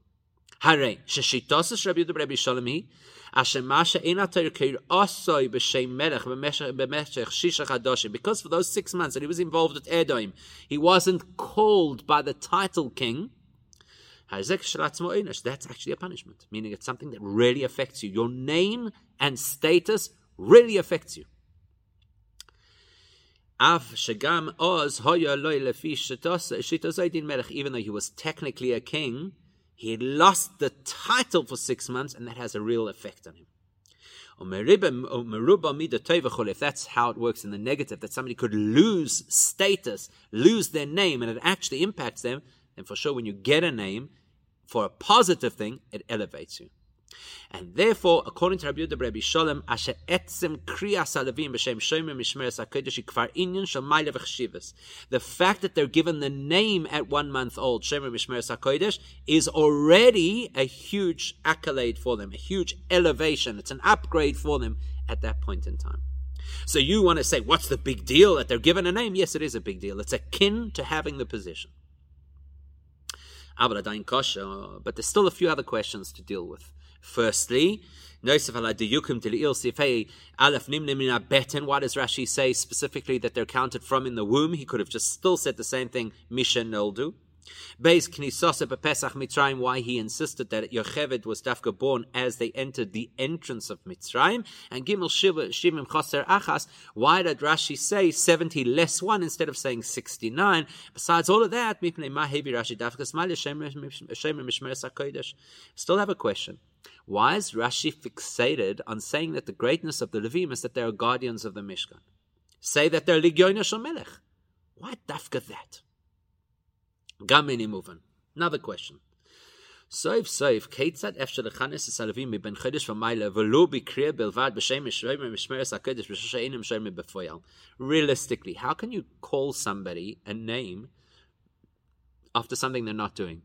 Hare sheshitosas Rabbi Yehuda Rebbe Shalom. Because for those 6 months that he was involved at Edom, he wasn't called by the title king. That's actually a punishment, meaning it's something that really affects you. Your name and status really affects you. Even though he was technically a king, he lost the title for 6 months, and that has a real effect on him. If that's how it works in the negative, that somebody could lose status, lose their name, and it actually impacts them, then for sure when you get a name for a positive thing, it elevates you. And therefore, according to Rabbi Yehuda Rebbe Shalom, the fact that they're given the name at 1 month old, Shomer Mishmeres HaKodesh, is already a huge accolade for them, a huge elevation. It's an upgrade for them at that point in time. So you want to say, what's the big deal that they're given a name? Yes, it is a big deal. It's akin to having the position. But there's still a few other questions to deal with. Firstly, why does Rashi say specifically that they're counted from in the womb? He could have just still said the same thing, Mishen Noldu. Why he insisted that Yocheved was Dafka born as they entered the entrance of Mitzrayim. And Gimel Shivim Choser Achas, why did Rashi say 70 less 1 instead of saying 69? Besides all of that, still have a question. Why is Rashi fixated on saying that the greatness of the Levim is that they are guardians of the Mishkan? Say that they're Legioner Shel Melech. Why dafka that? Gamini Muvan. Another question. Realistically, how can you call somebody a name after something they're not doing?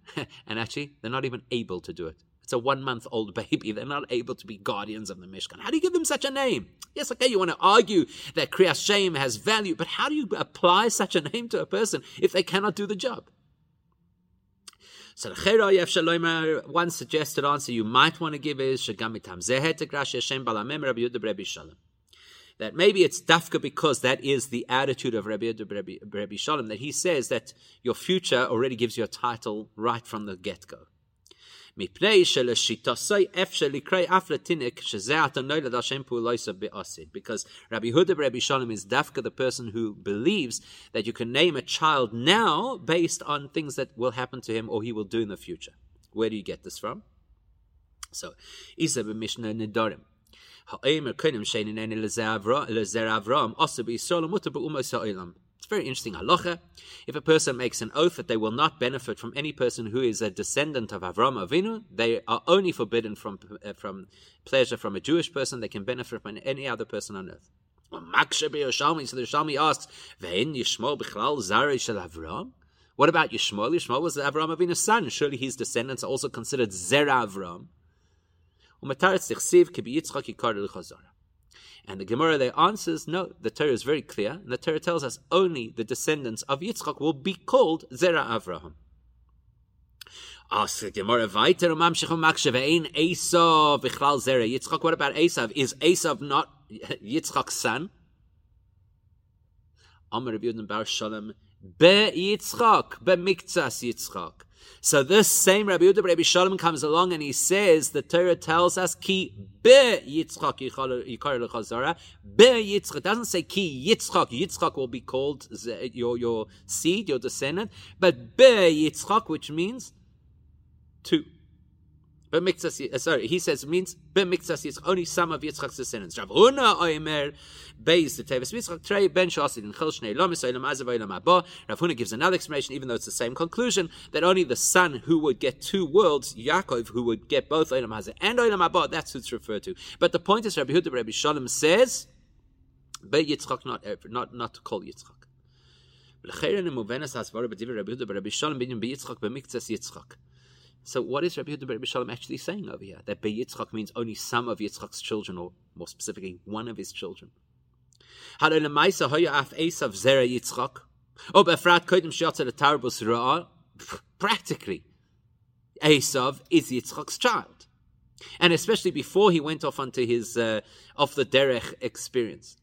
And actually, they're not even able to do it. It's a 1-month-old baby. They're not able to be guardians of the Mishkan. How do you give them such a name? Yes, okay, you want to argue that Kriyas Shem has value, but how do you apply such a name to a person if they cannot do the job? So the one suggested answer you might want to give is that maybe it's dafka because that is the attitude of Rabbi Yehuda Rebbe Shalom, that he says that your future already gives you a title right from the get-go. Because Rabbi Yehuda Rebbe Shalom is dafka the person who believes that you can name a child now based on things that will happen to him or he will do in the future. Where do you get this from? So, Esav Mishnah Nedarim. It's very interesting halacha. If a person makes an oath that they will not benefit from any person who is a descendant of Avraham Avinu, they are only forbidden from pleasure from a Jewish person. They can benefit from any other person on earth. So the Yerushalmi asks, "Ve'en Yishma'el bichlal zarei shel Avraham?" What about Yishma'el? Yishma'el was Avraham Avinu's son. Surely his descendants are also considered zera Avraham. And the Gemara there answers, no, the Torah is very clear, and the Torah tells us only the descendants of Yitzchak will be called Zera Avraham. Yitzchak, what about Esav? Is Esav not Yitzchak's son? Amar Rabbi Yehuda Rebbe Shalom, Be Yitzchak, Be Miktsas Yitzchak. So this same Rabbi Yehuda Rebbe Shalom comes along and he says, the Torah tells us, Ki Be Yitzchak Yikar Lechazara, Be Yitzchak. It doesn't say Ki Yitzchak. Yitzchak will be called your seed, your descendant, but Be Yitzchak, which means two. He says means b'miktzas Yitzchak, only some of Yitzchak's descendants. Rav Huna oimer beis the tevis Yitzchak trei ben shasid in chel shnei lomis olam azav olam haba. Rav Huna gives another explanation, even though it's the same conclusion, that only the son who would get two worlds, Yaakov, who would get both olam hazav and olam haba, that's who it's referred to. But the point is, Rabbi Yehuda Rebbe Shalom says, be Yitzchak, not to call Yitzchak. So what is Rabbi Yehuda Rebbe Shalom actually saying over here? That Be Yitzchak means only some of Yitzchak's children, or more specifically, one of his children. Practically, Esav is Yitzchak's child. And especially before he went off onto his off-the-derech experience.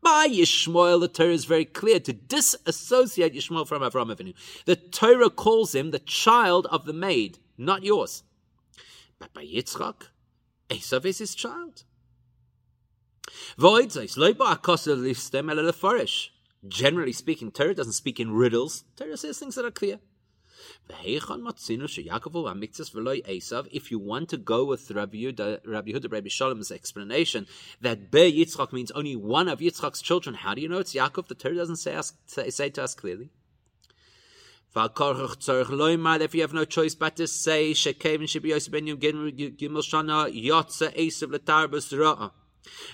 By Yishma'el, the Torah is very clear to disassociate Yishma'el from Avraham Avinu. The Torah calls him the child of the maid, not yours. But by Yitzchak, Esav is his child. Generally speaking, Torah doesn't speak in riddles. Torah says things that are clear. If you want to go with Rabbi Yehuda Rebbe Shalom's explanation that Be Yitzchak means only one of Yitzchak's children, how do you know it's Yaakov? The Torah doesn't say to us clearly. If you have no choice but to say,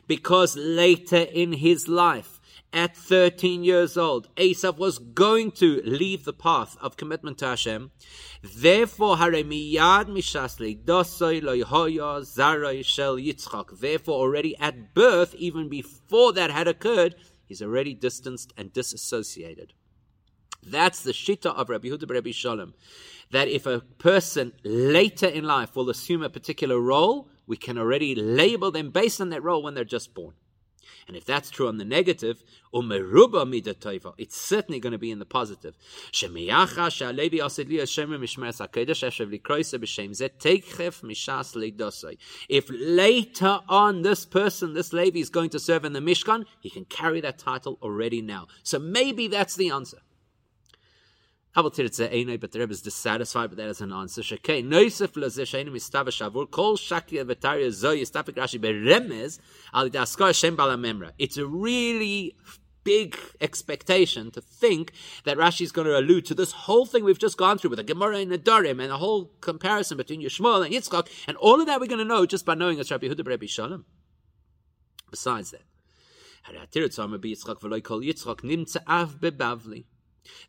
because later in his life, at 13 years old, Esav was going to leave the path of commitment to Hashem. Therefore, already at birth, even before that had occurred, he's already distanced and disassociated. That's the shita of Rabbi Yehuda Rebbe Shalom, that if a person later in life will assume a particular role, we can already label them based on that role when they're just born. And if that's true on the negative, it's certainly going to be in the positive. If later on this Levi is going to serve in the Mishkan, he can carry that title already now. So maybe that's the answer. But the Rebbe is dissatisfied, but that is an answer. It's a really big expectation to think that Rashi is going to allude to this whole thing we've just gone through with the Gemara in Nedarim and the whole comparison between Yishmael and Yitzchak, and all of that we're going to know just by knowing it's Rabbi Yehuda Rebbe Shalom. Besides that,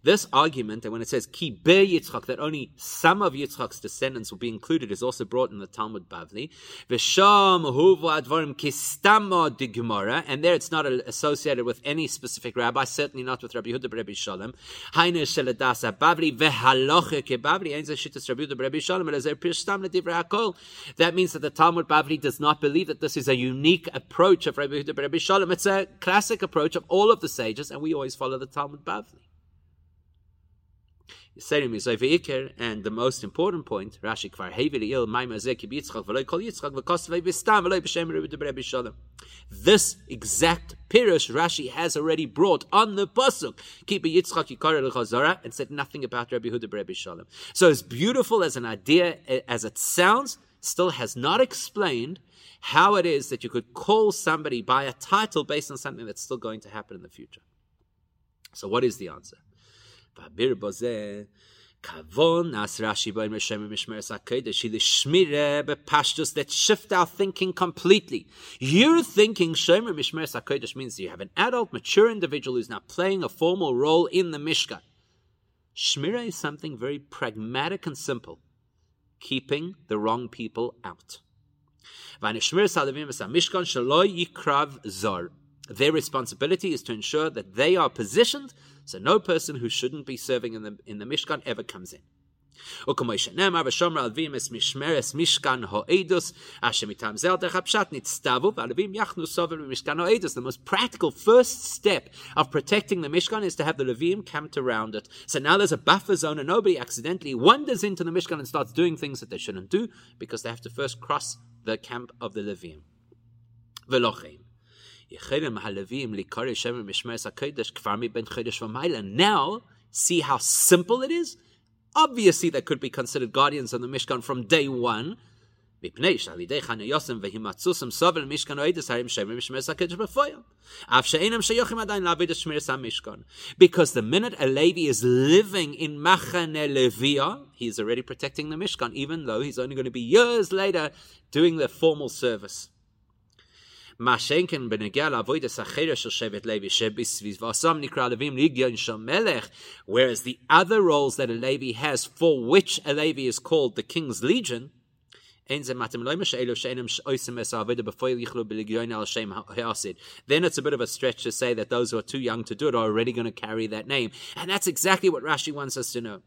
this argument that when it says Ki Be Yitzchak, that only some of Yitzchak's descendants will be included, is also brought in the Talmud Bavli. V'sham huvu advarim kistama de Gemara, and there it's not associated with any specific rabbi, certainly not with Rabbi Yehuda Rebbe Shalom. Hainu sheladas Bavli v'haloche kebavli ein zeshittas Rabbi Yehuda Rebbe Shalom elazeh pirshtam ledivrei hakol. That means that the Talmud Bavli does not believe that this is a unique approach of Rabbi Yehuda Rebbe Shalom. It's a classic approach of all of the sages, and we always follow the Talmud Bavli. And the most important point, Rashi kvar heveli il maimah zeh ki b'Yitzchak v'lo kol Yitzchak v'kosvei b'stam v'lo b'shem Yehuda Rebbe Shalom. This exact pirush Rashi has already brought on the pasuk Ki Be Yitzchak Yikar L'Chazara, and said nothing about Rabbi Yehuda Rebbe Shalom. So as beautiful as an idea as it sounds, still has not explained how it is that you could call somebody by a title based on something that's still going to happen in the future. So what is the answer? That shift our thinking completely. You're thinking Shomer Mishmeres HaKodesh means you have an adult, mature individual who's now playing a formal role in the Mishkan. Shmira is something very pragmatic and simple. Keeping the wrong people out. Their responsibility is to ensure that they are positioned so no person who shouldn't be serving in the Mishkan ever comes in. The most practical first step of protecting the Mishkan is to have the Levim camped around it. So now there's a buffer zone and nobody accidentally wanders into the Mishkan and starts doing things that they shouldn't do because they have to first cross the camp of the Levim. Now, see how simple it is? Obviously, they could be considered guardians of the Mishkan from day one. Because the minute a Levi is living in Machane Leviah, he is already protecting the Mishkan, even though he's only going to be years later doing the formal service. Whereas the other roles that a Levi has, for which a Levi is called the King's Legion, then it's a bit of a stretch to say that those who are too young to do it are already going to carry that name. And that's exactly what Rashi wants us to know.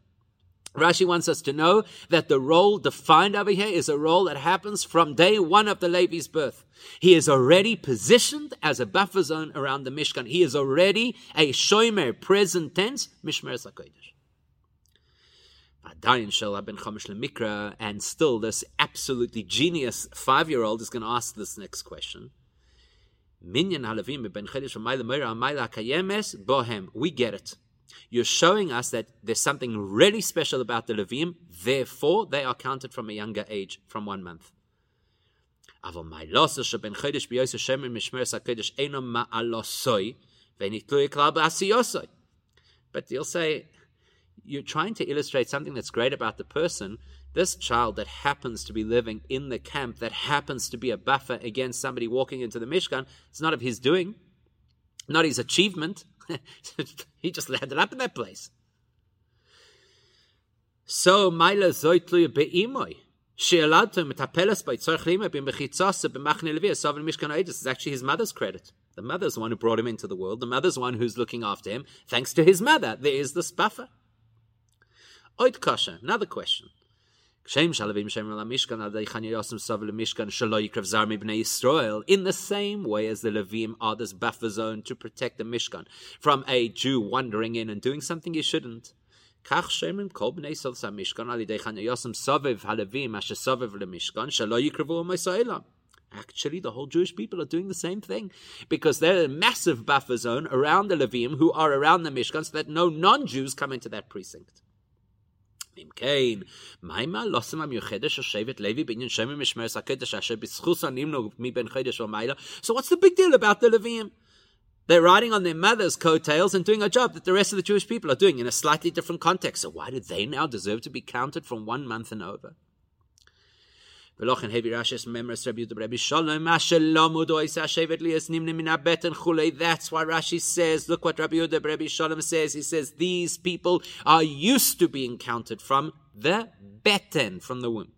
Rashi wants us to know that the role defined over here is a role that happens from day one of the Levi's birth. He is already positioned as a buffer zone around the Mishkan. He is already a shomer, present tense, Mishmeres HaKodesh. And still this absolutely genius 5-year-old is going to ask this next question. We get it. You're showing us that there's something really special about the Levim, therefore they are counted from a younger age, from 1 month. But you'll say, you're trying to illustrate something that's great about the person. This child that happens to be living in the camp, that happens to be a buffer against somebody walking into the Mishkan, it's not of his doing, not his achievement. He just landed up in that place. So Maila Zoitlu Beimoy. It's actually his mother's credit. The mother's the one who brought him into the world. The mother's the one who's looking after him. Thanks to his mother, there is this buffer. Oit Kasha, another question. In the same way as the Levim are this buffer zone to protect the Mishkan from a Jew wandering in and doing something he shouldn't. Actually, the whole Jewish people are doing the same thing because they're a massive buffer zone around the Levim who are around the Mishkan so that no non-Jews come into that precinct. So what's the big deal about the Levim? They're riding on their mother's coattails and doing a job that the rest of the Jewish people are doing in a slightly different context. So why do they now deserve to be counted from 1 month and over? That's why Rashi says, look what Rabbi Yehuda Rebbe Shalom says. He says, these people are used to being counted from the beten, from the womb.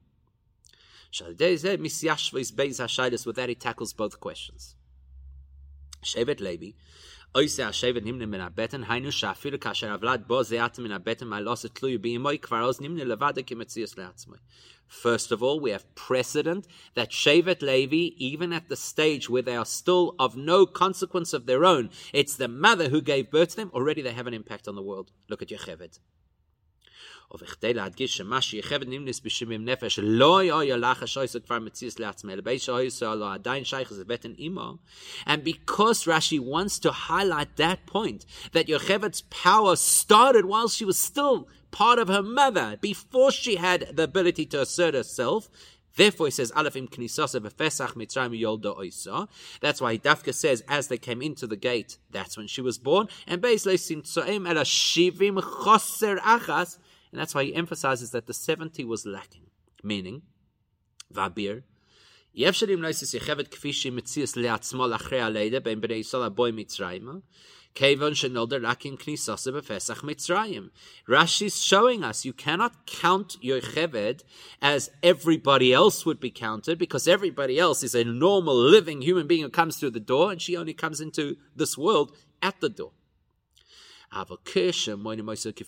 With that, he tackles both questions. Shevet Levi. First of all, we have precedent that Shevet Levi, even at the stage where they are still of no consequence of their own, it's the mother who gave birth to them, already they have an impact on the world. Look at Yocheved. And because Rashi wants to highlight that point, that Yocheved's power started while she was still part of her mother, before she had the ability to assert herself, therefore he says, that's why Dafka says, as they came into the gate, that's when she was born, and and that's why he emphasizes that the 70 was lacking. Meaning, Vabir, Rashi's showing us you cannot count Yocheved as everybody else would be counted, because everybody else is a normal living human being who comes through the door, and she only comes into this world at the door. But if you are willing to say that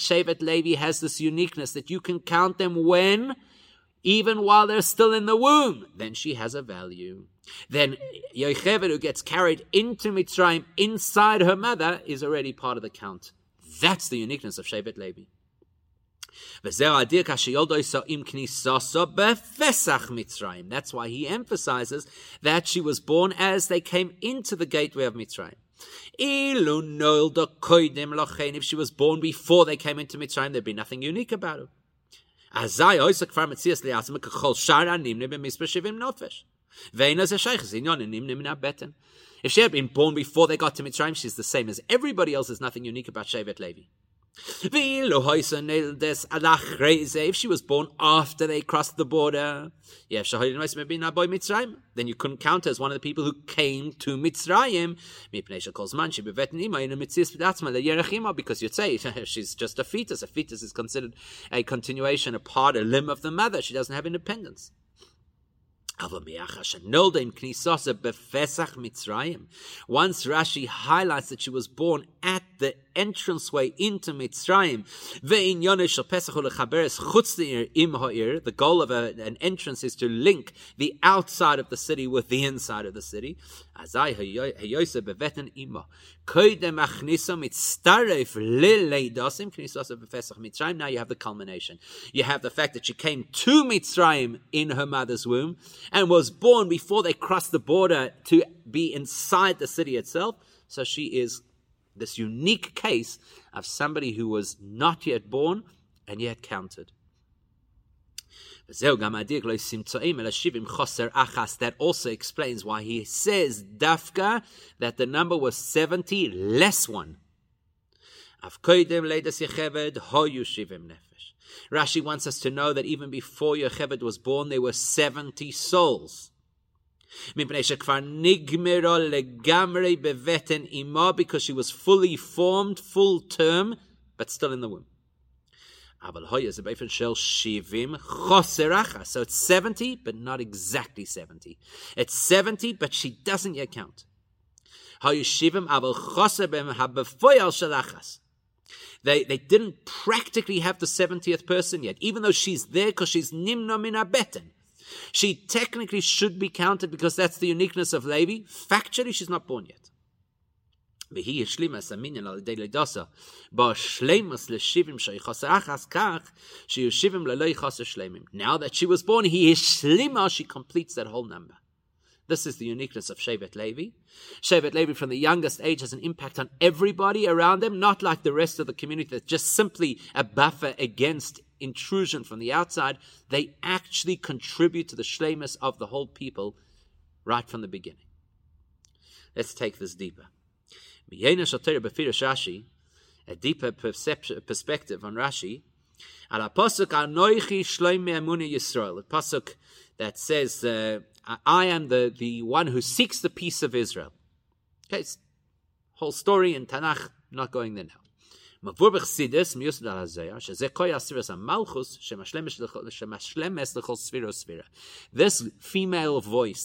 Shevet Levi has this uniqueness, that you can count them when, even while they're still in the womb, then she has a value. Then Yocheved, who gets carried into Mitzrayim inside her mother, is already part of the count. That's the uniqueness of Shevet Levi. That's why he emphasizes that she was born as they came into the gateway of Mitzrayim. If she was born before they came into Mitzrayim, there'd be nothing unique about her. If she had been born before they got to Mitzrayim, she's the same as everybody else. There's nothing unique about Shevet Levi. If she was born after they crossed the border, then you couldn't count her as one of the people who came to Mitzrayim, because you'd say she's just a fetus. A fetus is considered a continuation, a part, a limb of the mother. She doesn't have independence. Once Rashi highlights that she was born at the entranceway into Mitzrayim, the goal of an entrance is to link the outside of the city with the inside of the city. Now you have the culmination. You have the fact that she came to Mitzrayim in her mother's womb and was born before they crossed the border to be inside the city itself. So she is this unique case of somebody who was not yet born and yet counted. That also explains why he says, Dafka, that the number was 70 less one. Rashi wants us to know that even before Yocheved was born, there were 70 souls. Because she was fully formed, full term, but still in the womb. So it's 70, but not exactly 70. It's 70, but she doesn't yet count. They didn't practically have the 70th person yet, even though she's there because she's nimna min habeten. She technically should be counted because that's the uniqueness of Levi. Factually, she's not born yet. Now that she was born, she completes that whole number. This is the uniqueness of Shevet Levi. Shevet Levi from the youngest age has an impact on everybody around them, not like the rest of the community that's just simply a buffer against intrusion from the outside. They actually contribute to the shleimus of the whole people right from the beginning. Let's take this deeper. A deeper perspective on Rashi. The Pasuk that says, I am the one who seeks the peace of Israel. Okay, whole story in Tanakh, not going there now. This female voice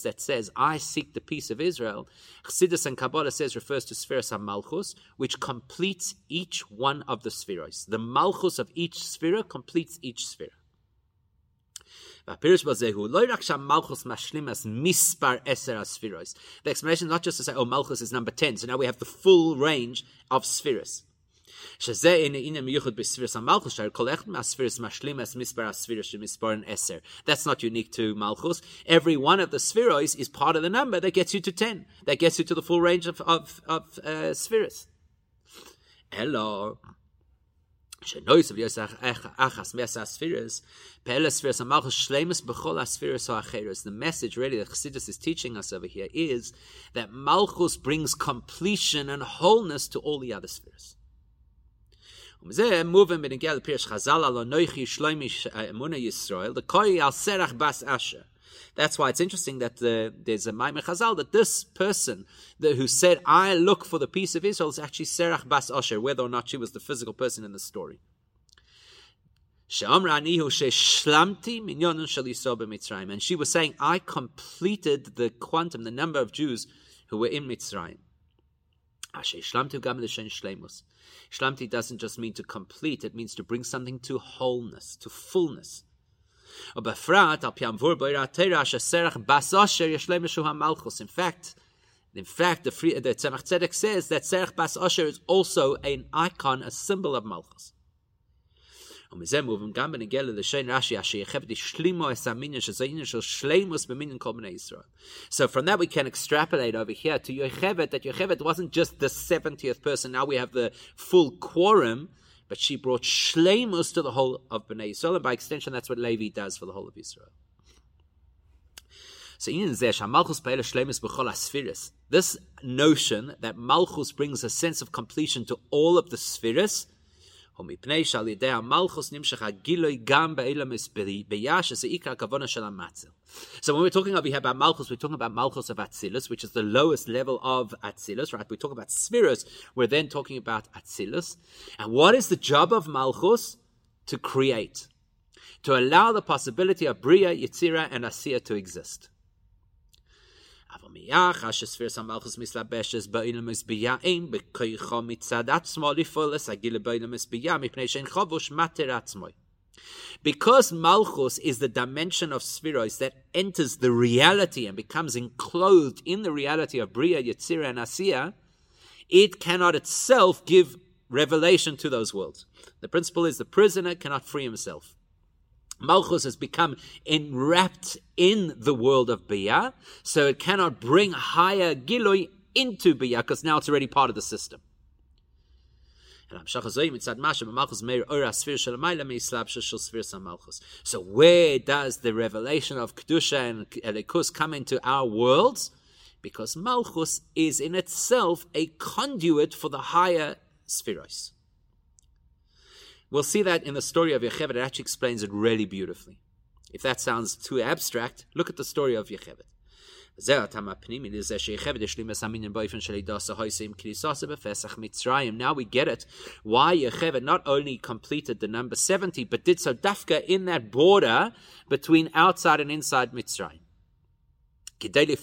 that says, I seek the peace of Israel, Chassidus and Kabbalah says refers to Sphiros HaMalchus, which completes each one of the Sphiros. The Malchus of each Sphira completes each Sphira. The explanation is not just to say, oh, Malchus is number 10, so now we have the full range of Sphiros. That's not unique to Malchus. Every one of the Sphiros is part of the number that gets you to 10, that gets you to the full range of Sphiros. Hello. The message really that Chassidus is teaching us over here is that Malchus brings completion and wholeness to all the other spheres. moving in Egel Chazal al Noichi Shloimish Emuna Yisrael the Koyi al Serach Bas Asher. That's why it's interesting that there's a Maimon Chazal that this person who said, "I look for the peace of Israel," is actually Serach Bas Asher, whether or not she was the physical person in the story. And she was saying, "I completed the quantum, the number of Jews who were in Mitzrayim." Shlamti doesn't just mean to complete, it means to bring something to wholeness, to fullness. In fact, the Tzemach Tzedek says that Serach Bas Asher is also an icon, a symbol of Malchus. So from that we can extrapolate over here to Yocheved, that Yocheved wasn't just the 70th person. Now we have the full quorum, but she brought Shleimus to the whole of Bnei Yisrael, and by extension, that's what Levi does for the whole of Israel. So, this notion that Malchus brings a sense of completion to all of the Sphiros, so when we're talking over here about Malchus, we're talking about Malchus of Atzilus, which is the lowest level of Atzilus, right? We talk about Sphiros, we're then talking about Atzilus. And what is the job of Malchus? To create. To allow the possibility of Bria, Yetzira, and Asiya to exist. Because Malchus is the dimension of Sphiros that enters the reality and becomes enclosed in the reality of Bria, Yetzirah, and Asiya, it cannot itself give revelation to those worlds. The principle is the prisoner cannot free himself. Malchus has become enwrapped in the world of Biyah, so it cannot bring higher Gilui into Biyah, because now it's already part of the system. So where does the revelation of Kedusha and Elikus come into our worlds? Because Malchus is in itself a conduit for the higher Sphiros. We'll see that in the story of Yocheved. It actually explains it really beautifully. If that sounds too abstract, look at the story of Yocheved. Now we get it, why Yocheved not only completed the number 70, but did so dafka in that border between outside and inside Mitzrayim. How does Yocheved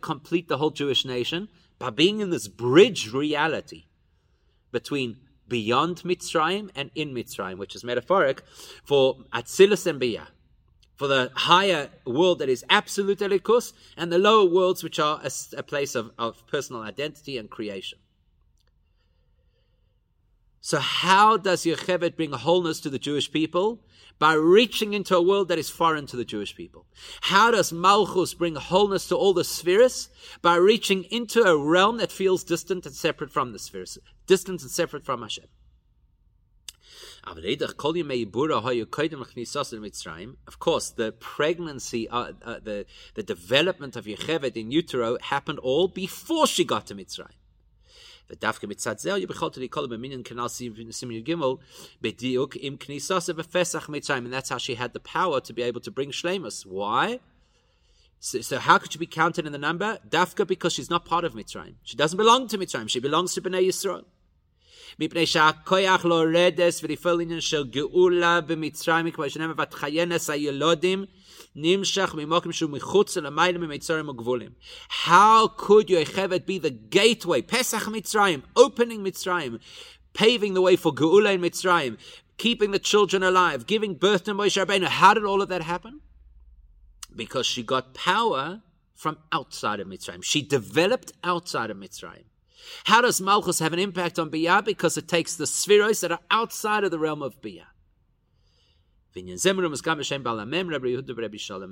complete the whole Jewish nation? By being in this bridge reality between beyond Mitzrayim and in Mitzrayim, which is metaphoric for Atzilus and Biyah, for the higher world that is absolute Elikus, and the lower worlds which are a place of personal identity and creation. So how does Yocheved bring wholeness to the Jewish people? By reaching into a world that is foreign to the Jewish people. How does Malchus bring wholeness to all the Sphiros? By reaching into a realm that feels distant and separate from the Sphiros, distant and separate from Hashem. Of course, the pregnancy, the development of Yocheved in utero happened all before she got to Mitzrayim. And that's how she had the power to be able to bring Shleimus. Why? So how could she be counted in the number? Dafka, because she's not part of Mitzrayim. She doesn't belong to Mitzrayim. She belongs to Bnei Yisrael. How could Yocheved be the gateway, Pesach Mitzrayim, opening Mitzrayim, paving the way for Geula in Mitzrayim, keeping the children alive, giving birth to Moshe Rabbeinu? How did all of that happen? Because she got power from outside of Mitzrayim. She developed outside of Mitzrayim. How does Malchus have an impact on Biyah? Because it takes the Sphiros that are outside of the realm of Biyah. And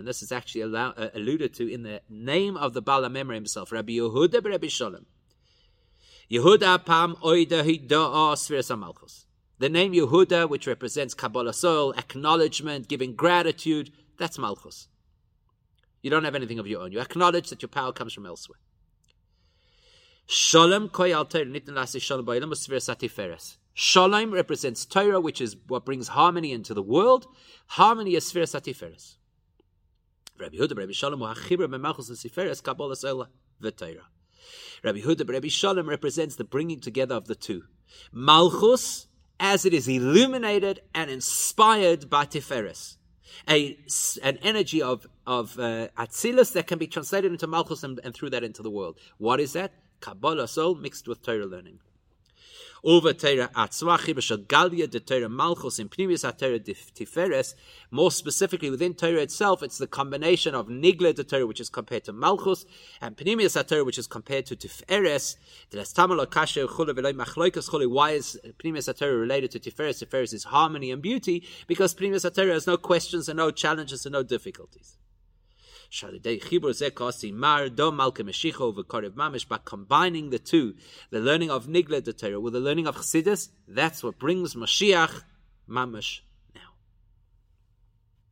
this is actually alluded to in the name of the Baal HaMemra himself, Rabbi Yehuda Rebbe Shalom. Yehuda Pam Oida Hidoa Sphiros HaMalchus. The name Yehuda, which represents Kabbalah soil, acknowledgement, giving gratitude, that's Malchus. You don't have anything of your own. You acknowledge that your power comes from elsewhere. Shalom represents Torah, which is what brings harmony into the world. Harmony is Sphiros Tiferis. Rabbi Yehuda Rebbe Shalom Rabbi Yehuda Rebbe Shalom represents the bringing together of the two. Malchus, as it is illuminated and inspired by Tiferis. An energy of Atzilus that can be translated into Malchus and through that into the world. What is that? Kabbalah soul mixed with Torah learning. Over Torah Atzwachi b'shagalya de Torah Malchus in penimius Torah Tiferis. More specifically, within Torah itself, it's the combination of Nigla de Torah, which is compared to Malchus, and penimius Torah, which is compared to Tiferis. Why is penimius Torah related to Tiferis? Tiferis is harmony and beauty, because penimius Torah has no questions and no challenges and no difficulties. By combining the two, the learning of Nigla de Torah with the learning of Chassidus, that's what brings Mashiach Mamash